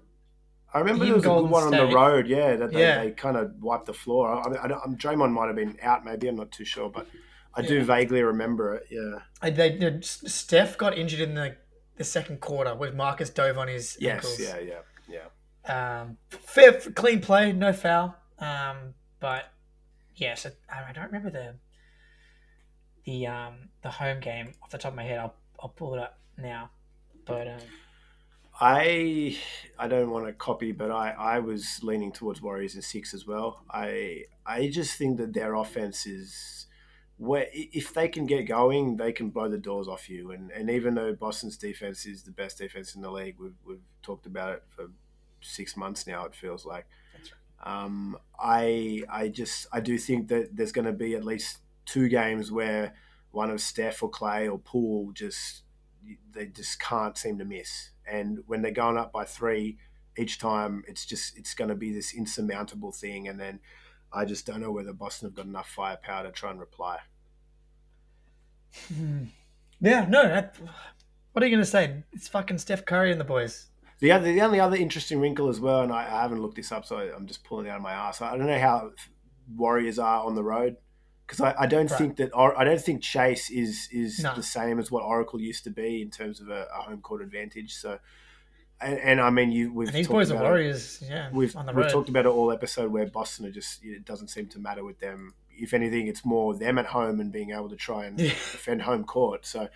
I remember in there was a Golden good one State. On the road, yeah, that they, yeah. they kind of wiped the floor. I, I, I, Draymond might have been out, maybe, I'm not too sure, but I do yeah. vaguely remember it, yeah. I, they, they, Steph got injured in the, the second quarter with Marcus dove on his yes, ankles. Yes, yeah, yeah, yeah. Um, fair, clean play, no foul. Um, but yeah, so I don't remember the the um the home game off the top of my head. I'll I'll pull it up now. But um, I I don't want to copy, but I, I was leaning towards Warriors in six as well. I I just think that their offense is. Where if they can get going, they can blow the doors off you. And, and even though Boston's defense is the best defense in the league, we've we've talked about it for six months now. It feels like. That's right. um, I I just I do think that there's going to be at least two games where one of Steph or Klay or Poole just they just can't seem to miss. And when they're going up by three each time, it's just it's going to be this insurmountable thing. And then. I just don't know whether Boston have got enough firepower to try and reply. Yeah, no. That, what are you going to say? It's fucking Steph Curry and the boys. The other, the only other interesting wrinkle as well, and I, I haven't looked this up, so I'm just pulling it out of my ass. I don't know how Warriors are on the road because I, I don't right. think that I don't think Chase is is no. the same as what Oracle used to be in terms of a, a home court advantage. So. And, and I mean, you. We've and these boys are Warriors. It. Yeah, we've on the road. We've talked about it all episode where Boston are just. It doesn't seem to matter with them. If anything, it's more them at home and being able to try and yeah. defend home court. So,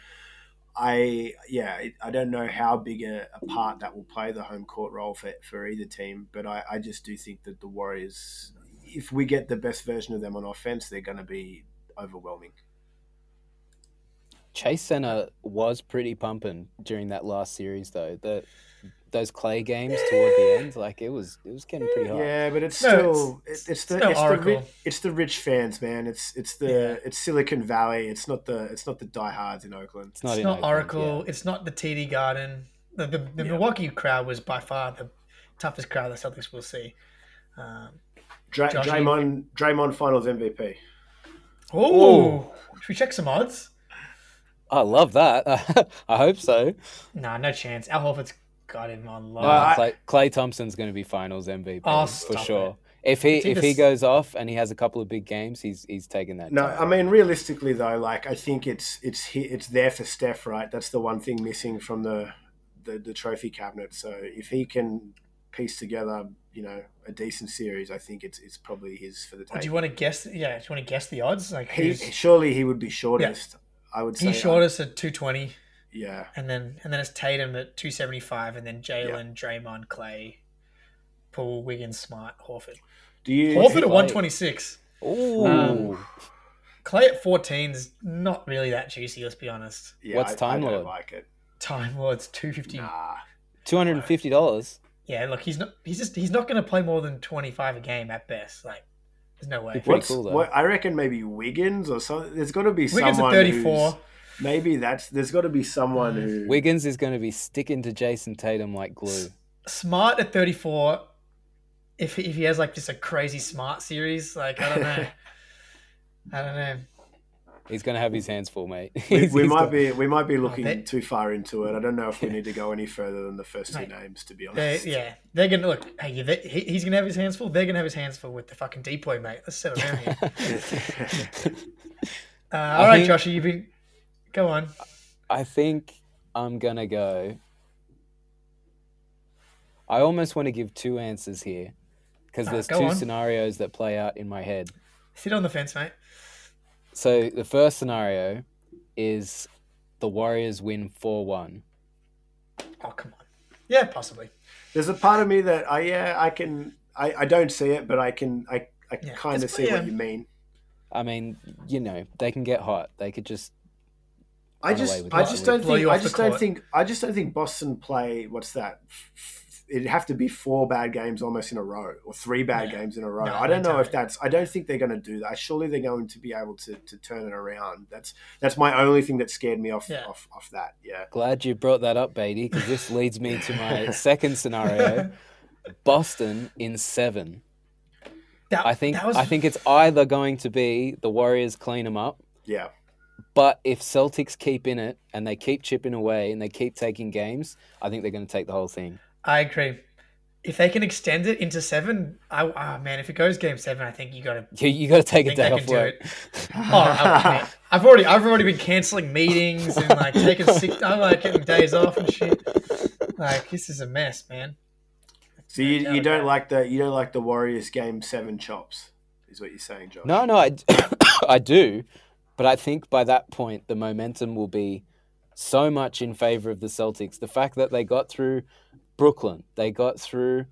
I yeah, I don't know how big a, a part that will play the home court role for for either team, but I, I just do think that the Warriors, if we get the best version of them on offense, they're going to be overwhelming. Chase Center was pretty pumping during that last series, though. The those Klay games toward the end, like it was, it was getting pretty hot. Yeah, but it's no, still, it's, it's the, it's, it's, the rich, it's the rich fans, man. It's it's the yeah. it's Silicon Valley. It's not the it's not the diehards in Oakland. It's not, it's not Oakland, Oracle. Yeah. It's not the T D Garden. The the, the yeah. Milwaukee crowd was by far the toughest crowd the Celtics will see. Um, Dra- Josh, Draymond Draymond Finals M V P. Oh, should we check some odds? I love that. I hope so. No, nah, no chance. Al Horford's got him on low. No, I... Klay, Klay Thompson's going to be Finals M V P oh, for sure. It. If he if just... he goes off and he has a couple of big games, he's he's taking that. No, time. I mean realistically though, like I think it's it's it's there for Steph, right? That's the one thing missing from the the, the trophy cabinet. So if he can piece together, you know, a decent series, I think it's it's probably his for the taking. Do you want to guess? Yeah, do you want to guess the odds? Like he, surely he would be shortest. Yeah. I would say he's shortest um, at two twenty. Yeah. And then and then it's Tatum at two seventy-five and then Jalen, yeah. Draymond, Klay, Poole, Wiggins, Smart, Horford. Do you Horford at one twenty-six. Ooh. Um, Klay at fourteen is not really that juicy, let's be honest. Yeah, what's I, Time I Lord? I don't like it. Time Lord's two hundred fifty dollars. Nah. two hundred fifty dollars. Yeah, look, he's not he's just he's not going to play more than twenty-five a game at best, like there's no way. What's, cool, what, I reckon maybe Wiggins or something. There's got to be Wiggins someone Wiggins at thirty-four. Maybe that's... There's got to be someone who... Wiggins is going to be sticking to Jason Tatum like glue. S- Smart at thirty-four. If he, if he has like just a crazy Smart series, like, I don't know. I don't know. He's going to have his hands full, mate. We, we might got... be we might be looking oh, too far into it. I don't know if we need to go any further than the first two names, to be honest. They, yeah, they're going to look. Hey, they, he's going to have his hands full. They're going to have his hands full with the fucking deploy, mate. Let's settle down here. uh, all I right, think, Josh, you've been. Go on. I think I'm going to go. I almost want to give two answers here because there's right, two on. scenarios that play out in my head. Sit on the fence, mate. So the first scenario is the Warriors win four one. Oh, come on. Yeah, possibly. There's a part of me that I yeah, I can I, I don't see it, but I can I, I yeah, kind of see yeah. what you mean. I mean, you know, they can get hot. They could just I just I just don't think I just don't think I just don't think Boston play what's that? It'd have to be four bad games almost in a row or three bad yeah. games in a row. No, I don't know if that's – I don't think they're going to do that. Surely they're going to be able to, to turn it around. That's that's my only thing that scared me off yeah. off, off that, yeah. Glad you brought that up, Beatty, because this leads me to my second scenario, Boston in seven. That, I think that was... I think it's either going to be the Warriors clean them up. Yeah. But if Celtics keep in it and they keep chipping away and they keep taking games, I think they're going to take the whole thing. I agree. If they can extend it into seven, I, oh man, if it goes game seven, I think you got to you, you got to take a day off work. Oh, I, I've already I've already been canceling meetings and like taking sick. I'm like getting days off and shit. Like this is a mess, man. So you, you don't like the you don't like the Warriors game seven chops, is what you're saying, Josh? No, no, I, I do, but I think by that point the momentum will be so much in favor of the Celtics. The fact that they got through Brooklyn, they got through,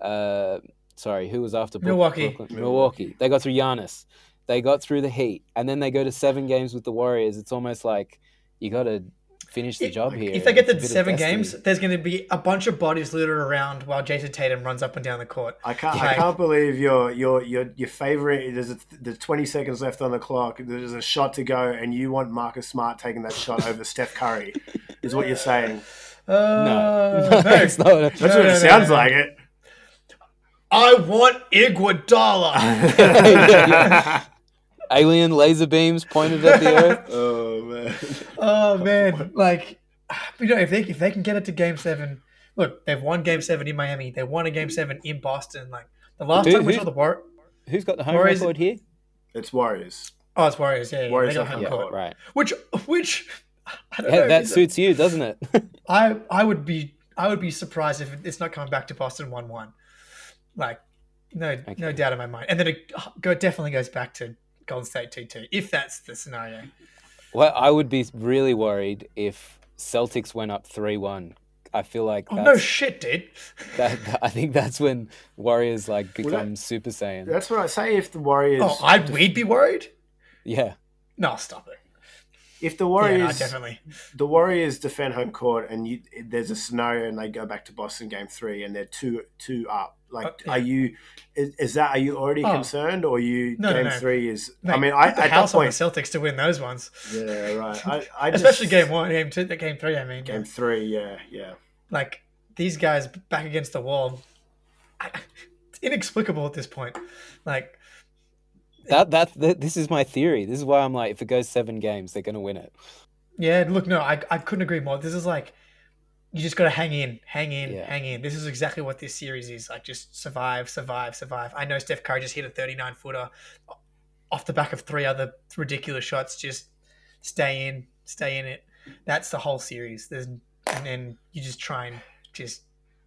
uh, sorry, who was after Brooklyn? Milwaukee. Brooklyn? Milwaukee. They got through Giannis. They got through the Heat, and then they go to seven games with the Warriors. It's almost like you got to finish the job here. If they get to seven games, there's going to be a bunch of bodies littered around while Jason Tatum runs up and down the court. I can't, like, I can't believe your your your your favorite. There's a, there's twenty seconds left on the clock. There's a shot to go, and you want Marcus Smart taking that shot over Steph Curry, is what you're saying? Uh, no, no, that's not. That's no, what no, it no, sounds no. like. It. I want Iguodala. yeah, yeah. Alien laser beams pointed at the earth. Oh man! Oh man! Like, you know, if they if they can get it to Game Seven, look, they've won Game Seven in Miami. They won a Game Seven in Boston. Like the last Dude, time we saw the Warriors, who's got the home Warriors, record here? It's Warriors. Oh, it's Warriors. Yeah, yeah. Warriors they got home yeah, court. Right. Which which I don't yeah, know, that suits it, you, doesn't it? I I would be I would be surprised if it's not coming back to Boston one one. Like, no okay. no doubt in my mind. And then it go, definitely goes back to Golden State two two, if that's the scenario. Well, I would be really worried if Celtics went up three one. I feel like that's... Oh, no shit, dude. That, I think that's when Warriors, like, become well, that, Super Saiyan. That's what I say if the Warriors... Oh, I, we'd be worried? Yeah. No, stop it. If the Warriors... Yeah, no, definitely. The Warriors defend home court and you, there's a scenario and they go back to Boston game three and they're two, two up. Like, oh, yeah. are you? Is, is that? Are you already oh. concerned, or are you no, game no, no. three is? Mate, I mean, I at the house that point, on the Celtics to win those ones. Yeah, right. I, I just, especially game one, game two, game three. I mean, game three. Yeah, yeah. Like these guys back against the wall. It's inexplicable at this point. Like that. That. that this is my theory. This is why I'm like, if it goes seven games, they're going to win it. Yeah. Look, no, I I couldn't agree more. This is like. You just got to hang in, hang in, yeah. hang in. This is exactly what this series is. Like, just survive, survive, survive. I know Steph Curry just hit a thirty-nine footer off the back of three other ridiculous shots. Just stay in, stay in it. That's the whole series. There's, and then you just try and just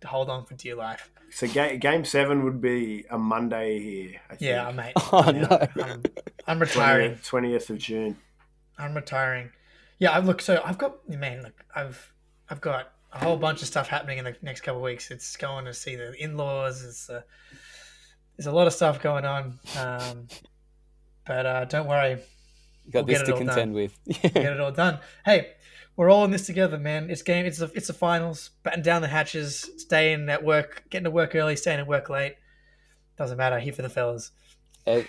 hold on for dear life. So ga- game seven would be a Monday here, I think. Yeah, mate. Oh, yeah. No. I'm, I'm retiring. twentieth of June. I'm retiring. Yeah, I look, so I've got, man, look, I've, I've got, a whole bunch of stuff happening in the next couple of weeks. It's going to see the in-laws. It's uh, there's a lot of stuff going on, um, but uh, don't worry. You got we'll this to contend done. with. Yeah. We'll get it all done. Hey, we're all in this together, man. It's game. It's a, it's the finals. Batten down the hatches. Staying at work. Getting to work early. Staying at work late. Doesn't matter. Here for the fellas. Uh,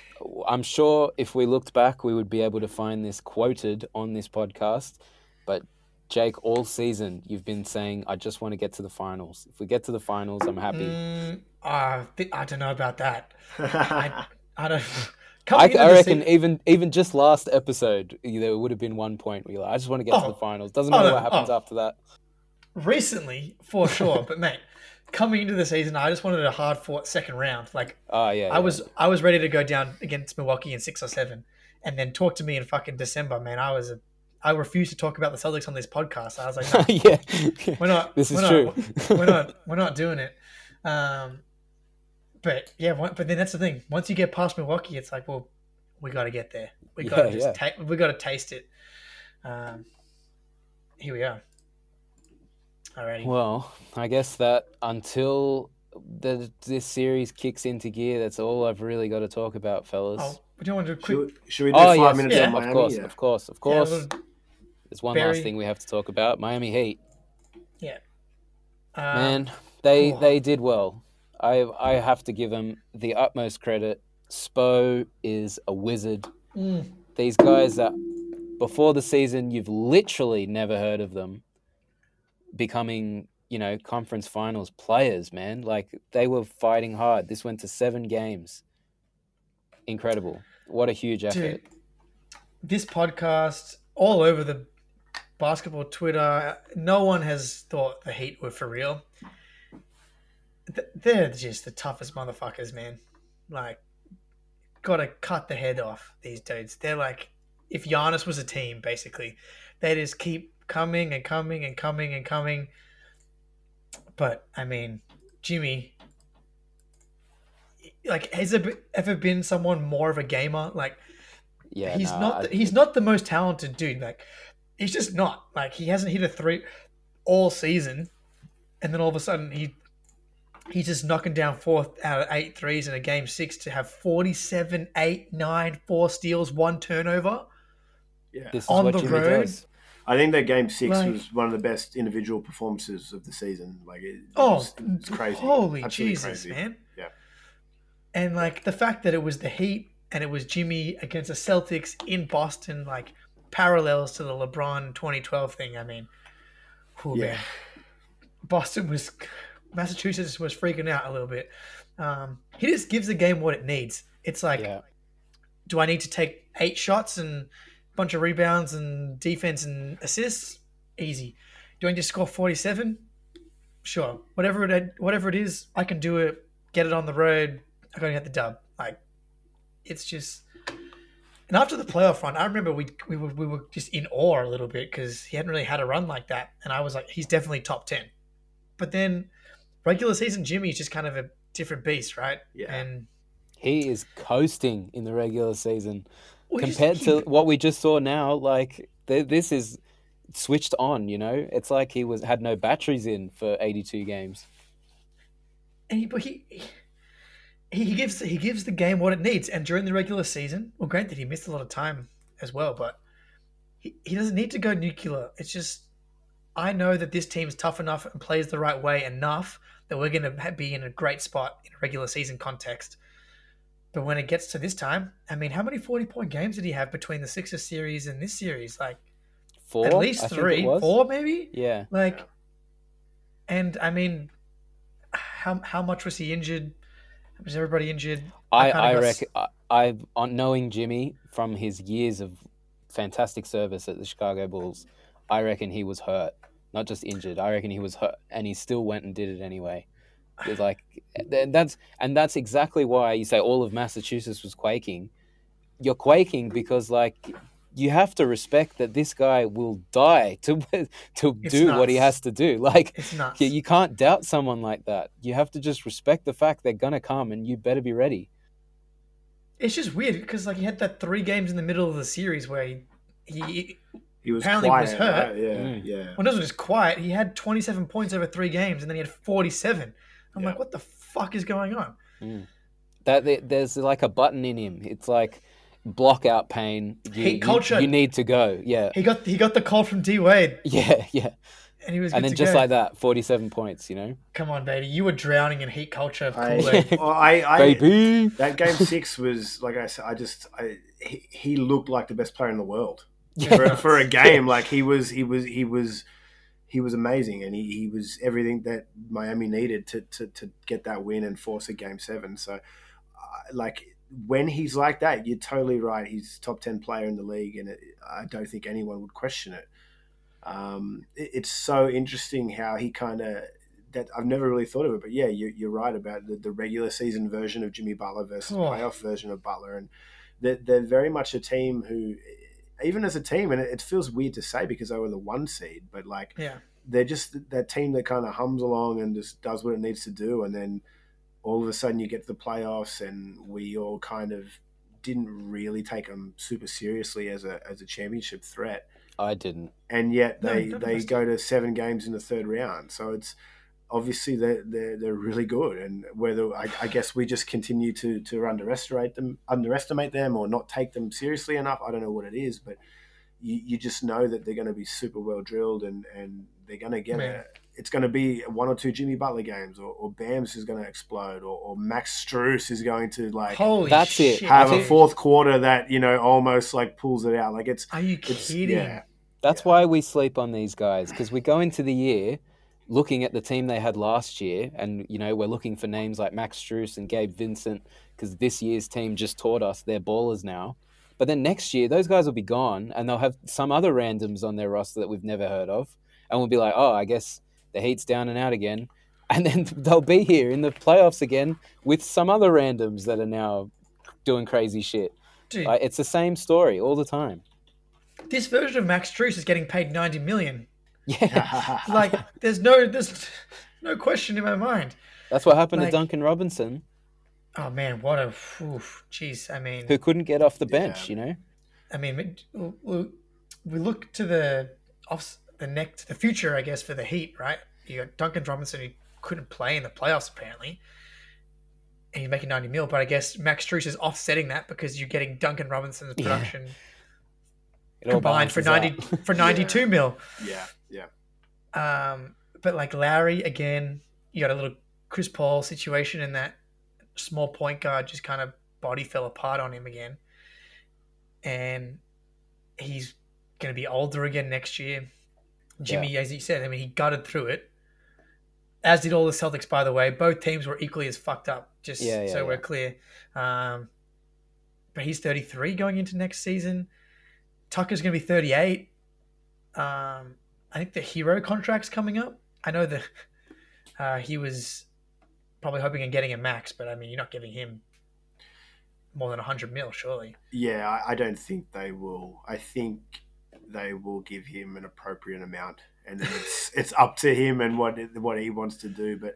I'm sure if we looked back, we would be able to find this quoted on this podcast, but. Jake, all season you've been saying, I just want to get to the finals. If we get to the finals, I'm happy. Mm, uh, I don't know about that. I, I don't. I, I reckon see... even even just last episode, there would have been one point where you're like, I just want to get oh, to the finals. Doesn't matter oh, what happens oh. after that. Recently, for sure. But, mate, coming into the season, I just wanted a hard-fought second round. Like, oh, yeah, I, yeah. Was, I was ready to go down against Milwaukee in six or seven and then talk to me in fucking December, man. I was a... I refuse to talk about the Celtics on this podcast. I was like, no, yeah, we're not. This is we're true. Not, we're not. We're not doing it. Um, but yeah, but then that's the thing. Once you get past Milwaukee, it's like, well, we got to get there. We got to yeah, just yeah. ta- we got to taste it. Um, here we are. Alrighty. Well, I guess that until the, this series kicks into gear, that's all I've really got to talk about, fellas. Oh, we don't want to do quick. Should, should we do oh, five yes. minutes yeah. on Miami? Of course, yeah. of course, of course, of yeah, course. There's one Barry. last thing we have to talk about: Miami Heat. Yeah, uh, man, they oh. they did well. I I have to give them the utmost credit. Spo is a wizard. Mm. These guys that before the season you've literally never heard of them becoming, you know, conference finals players. Man, like they were fighting hard. This went to seven games. Incredible. What a huge effort. Dude, this podcast, all over the basketball Twitter, no one has thought the Heat were for real. They're just the toughest motherfuckers, man. Like, gotta cut the head off these dudes. They're like, if Giannis was a team, basically. They just keep coming and coming and coming and coming. But, I mean, Jimmy like, has there ever been someone more of a gamer? Like, yeah, he's no, not. The, I, he's not the most talented dude. Like, he's just not. Like, he hasn't hit a three all season, and then all of a sudden he he's just knocking down four out of eight threes in a game six to have forty-seven, eight, nine, four steals, one turnover. Yeah, this is on what the Jimmy road. Does. I think that game six like, was one of the best individual performances of the season. Like, it, it oh, was, it was crazy. Holy Absolutely Jesus, crazy. Man. Yeah. And like the fact that it was the Heat and it was Jimmy against the Celtics in Boston, like parallels to the LeBron twenty twelve thing. I mean, whew, yeah. man. Boston was, Massachusetts was freaking out a little bit. Um, he just gives the game what it needs. It's like, yeah. do I need to take eight shots and bunch of rebounds and defense and assists? Easy. Do I just score forty-seven? Sure. Whatever it whatever it is, I can do it. Get it on the road. I'm going to get the dub. Like, it's just. And after the playoff run, I remember we we were we were just in awe a little bit because he hadn't really had a run like that, and I was like, he's definitely top ten. But then, regular season Jimmy is just kind of a different beast, right? Yeah. And he is coasting in the regular season. We Compared to what we just saw now, like th- this is switched on, you know? It's like he was had no batteries in for eighty-two games. And he, but he he gives he gives the game what it needs. And during the regular season, well, granted, he missed a lot of time as well, but he, he doesn't need to go nuclear. It's just, I know that this team's tough enough and plays the right way enough that we're going to be in a great spot in a regular season context. But when it gets to this time, I mean, how many forty-point games did he have between the Sixers series and this series? Like, four, at least three, four maybe. Yeah. Like, yeah. And I mean, how how much was he injured? Was everybody injured? I I, I got... reckon I, I on knowing Jimmy from his years of fantastic service at the Chicago Bulls, I reckon he was hurt, not just injured. I reckon he was hurt, and he still went and did it anyway. It's like that's and that's exactly why you say all of Massachusetts was quaking. You're quaking because, like, you have to respect that this guy will die to to it's do nuts. What he has to do. Like, it's nuts. You can't doubt someone like that. You have to just respect the fact they're gonna come, and you better be ready. It's just weird because, like, he had that three games in the middle of the series where he he, he was apparently quiet, was hurt. Right? Yeah, mm. yeah. Well, it wasn't just quiet. He had twenty-seven points over three games, and then he had forty-seven. I'm yeah. like, what the fuck is going on? Mm. That there's like a button in him. It's like block out pain. You, he cultured. You, you need to go. Yeah. He got he got the call from D Wade. Yeah, yeah. And he was. Good and then to just go. Like that, forty-seven points. You know. Come on, baby, you were drowning in heat culture. I, well, I, I, baby. That game six was like I said. I just I, he, he looked like the best player in the world yeah. for, for a game. Like he was he was he was. He was amazing, and he, he was everything that Miami needed to, to, to get that win and force a game seven. So, uh, like, when he's like that, you're totally right. He's top ten player in the league, and it, I don't think anyone would question it. Um, it it's so interesting how he kind of – that I've never really thought of it, but, yeah, you, you're right about the, the regular season version of Jimmy Butler versus oh. the playoff version of Butler. And they're, they're very much a team who – even as a team, and it feels weird to say because they were the one seed, but like yeah. they're just that team that kind of hums along and just does what it needs to do. And then all of a sudden you get to the playoffs and we all kind of didn't really take them super seriously as a as a championship threat. I didn't. And yet they, no, they go to seven games in the third round. So it's obviously they're, they're, they're really good. And whether I, I guess we just continue to, to underestimate them, underestimate them or not take them seriously enough. I don't know what it is, but you, you just know that they're going to be super well drilled and, and they're going to get Man. it. It's going to be one or two Jimmy Butler games or, or Bams is going to explode or, or Max Strus is going to like Holy that's shit. have that's a fourth it. quarter that, you know, almost like pulls it out. Like it's, are you it's, kidding? Yeah, that's yeah. why we sleep on these guys. Cause we go into the year looking at the team they had last year, and, you know, we're looking for names like Max Strus and Gabe Vincent because this year's team just taught us they're ballers now. But then next year, those guys will be gone and they'll have some other randoms on their roster that we've never heard of. And we'll be like, oh, I guess the Heat's down and out again. And then they'll be here in the playoffs again with some other randoms that are now doing crazy shit. Dude, like, it's the same story all the time. This version of Max Strus is getting paid ninety million dollars. Yeah, like there's no there's no question in my mind. That's what happened like, to Duncan Robinson. Oh man, what a jeez! I mean, who couldn't get off the bench? Yeah. You know, I mean, we, we look to the off the next the future, I guess, for the Heat, right? You got Duncan Robinson who couldn't play in the playoffs apparently, and you're making ninety mil. But I guess Max Strus is offsetting that because you're getting Duncan Robinson's production yeah. combined for ninety for ninety-two yeah. mil. Yeah, yeah. Um, but like Lowry again, you got a little Chris Paul situation in that. Small point guard just kind of body fell apart on him again, and he's going to be older again next year. Jimmy, yeah. as you said, I mean, he gutted through it, as did all the Celtics, by the way. Both teams were equally as fucked up, just yeah, yeah, so yeah. we're clear. Um, but he's thirty-three going into next season. Tucker's going to be thirty-eight. Um, I think the Hero contract's coming up. I know that uh, he was... probably hoping and getting a max, but I mean, you're not giving him more than one hundred mil, surely. Yeah, I, I don't think they will. I think they will give him an appropriate amount, and then it's it's up to him and what what he wants to do. But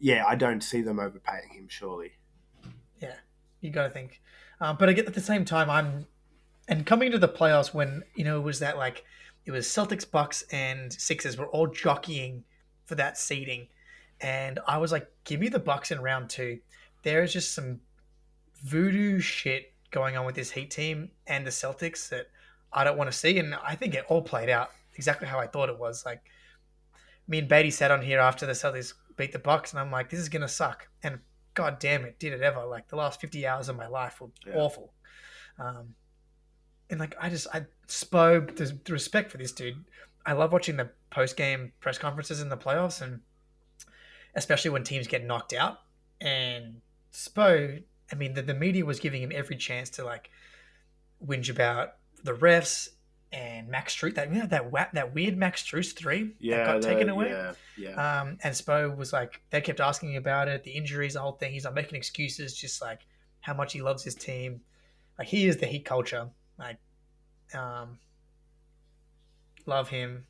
yeah, I don't see them overpaying him, surely. Yeah, you got to think. Um, but I get at the same time, I'm and coming to the playoffs when you know it was that like it was Celtics, Bucks, and Sixers were all jockeying for that seeding. And I was like, give me the Bucks in round two. There is just some voodoo shit going on with this Heat team and the Celtics that I don't want to see. And I think it all played out exactly how I thought it was. Like, me and Beatty sat on here after the Celtics beat the Bucks, and I'm like, this is going to suck. And God damn it, did it ever. Like, the last fifty hours of my life were yeah. awful. Um, and, like, I just, I Spo, the, the respect for this dude. I love watching the post-game press conferences in the playoffs, and especially when teams get knocked out. And Spo, I mean, the, the media was giving him every chance to like whinge about the refs and Max Strus, that you know that wha- that weird Max Strus three yeah, that got the, taken away. Yeah, yeah. Um, and Spo was like, they kept asking about it, the injuries, the whole thing. He's like making excuses, just like how much he loves his team. Like he is the Heat culture. Like, um, love him,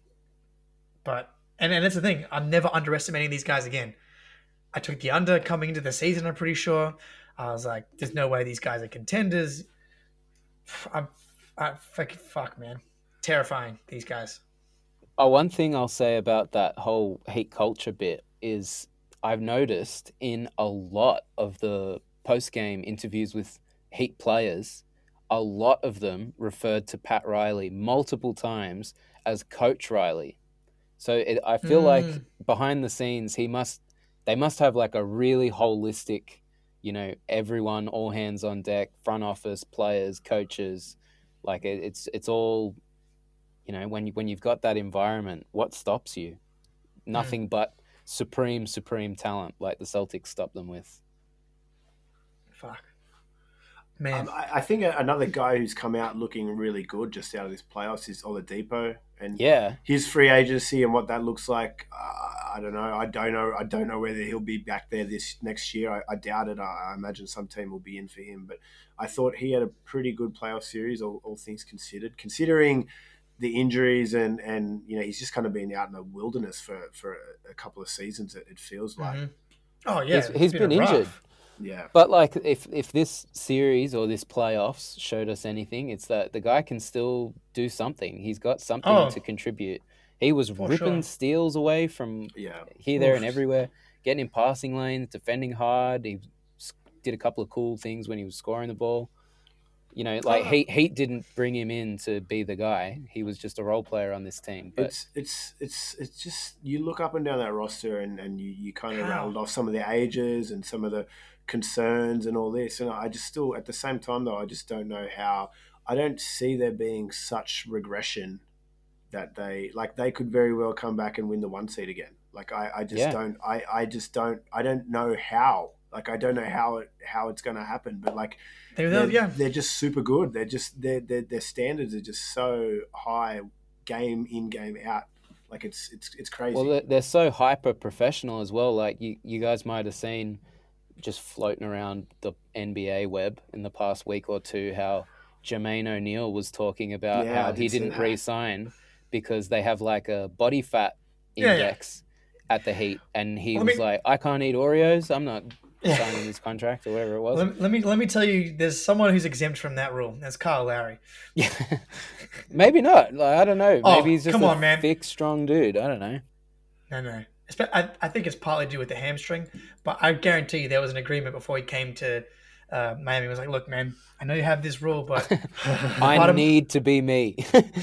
but. And, and that's the thing. I'm never underestimating these guys again. I took the under coming into the season, I'm pretty sure. I was like, there's no way these guys are contenders. I'm, I, fuck, fuck, man. Terrifying, these guys. Oh, one thing I'll say about that whole Heat culture bit is I've noticed in a lot of the post-game interviews with Heat players, a lot of them referred to Pat Riley multiple times as Coach Riley. So it, I feel mm. like behind the scenes, he must, they must have like a really holistic, you know, everyone, all hands on deck, front office, players, coaches, like it, it's it's all, you know, when you, when you've got that environment, what stops you? Nothing mm. but supreme, supreme talent, like the Celtics stopped them with. Fuck, man. Um, I, I think another guy who's come out looking really good just out of this playoffs is Oladipo. And yeah. his free agency and what that looks like, uh, I don't know. I don't know. I don't know whether he'll be back there this next year. I, I doubt it. I, I imagine some team will be in for him. But I thought he had a pretty good playoff series, all, all things considered, considering the injuries and, and you know he's just kind of been out in the wilderness for, for a, a couple of seasons. It, it feels like. Mm-hmm. Oh yeah, he's, he's been, been injured. Rough. Yeah, but like if, if this series or this playoffs showed us anything, it's that the guy can still do something. He's got something oh, to contribute. He was ripping sure. steals away from yeah. here, there, Oof. and everywhere, getting in passing lanes, defending hard. He did a couple of cool things when he was scoring the ball. You know, like oh. Heat Heat didn't bring him in to be the guy. He was just a role player on this team. But it's it's it's it's just you look up and down that roster and, and you, you kind of How? rattled off some of the ages and some of the concerns and all this, and I just still at the same time though I just don't know how I don't see there being such regression that they like they could very well come back and win the one seed again. Like I, I just yeah. don't I, I just don't I don't know how like I don't know how it how it's going to happen, but like they're, they're, yeah. they're just super good. They're just their their standards are just so high, game in game out. Like it's it's it's crazy. Well, they're so hyper professional as well. Like you you guys might have seen. Just floating around the N B A web in the past week or two, how Jermaine O'Neal was talking about yeah, how did he didn't re-sign because they have like a body fat index yeah, yeah. at the Heat. And he well, was I mean, like, I can't eat Oreos. I'm not signing his contract or whatever it was. Let, let me let me tell you, there's someone who's exempt from that rule. That's Kyle Lowry. Yeah, maybe not. Like, I don't know. Maybe oh, he's just come a on, man. thick, strong dude. I don't know. No, no. I, I think it's partly due with the hamstring, but I guarantee you there was an agreement before he came to uh, Miami. It was like, look, man, I know you have this rule, but I need of, to be me.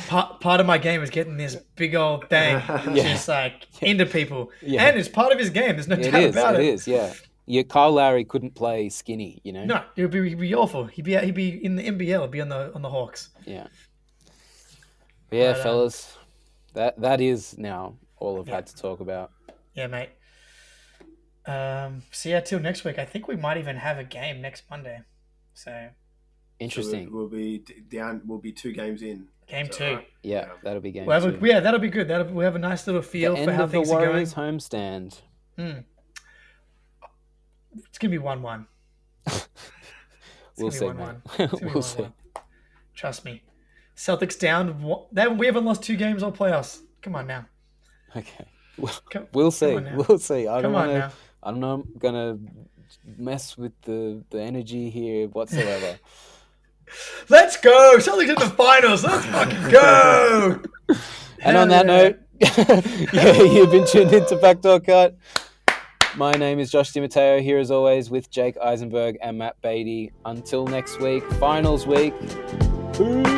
part, part of my game is getting this big old thing, yeah. just like into people, yeah. and it's part of his game. There's no it doubt is, about it. It is, yeah. Yeah, Kyle Lowry couldn't play skinny, you know. No, it would be, he'd be awful. He'd be he'd be in the N B L. He'd be on the on the Hawks. Yeah, but yeah, but, fellas, um, that that is now all I've yeah. had to talk about. Yeah, mate. Um, so yeah, till next week. I think we might even have a game next Monday. So interesting. So we'll, we'll be down. We'll be two games in. Game so, two. Right. Yeah, yeah, that'll be game. We'll have two. A, yeah, that'll be good. That'll we'll have a nice little feel the for how things are going. End of the Warriors homestand. Mm. It's gonna be one-one. We'll see, man. We'll see. Trust me. Celtics down. They we haven't lost two games all playoffs. Come on now. Okay. Well, come, we'll see. We'll see. I come don't want I'm not gonna mess with the, the energy here whatsoever. Let's go! Celtics in the finals. Let's fucking go! And on that note, yeah, you've been tuned into Backdoor Cut. My name is Josh DiMatteo, here as always with Jake Eisenberg and Matt Beatty. Until next week, finals week. Peace.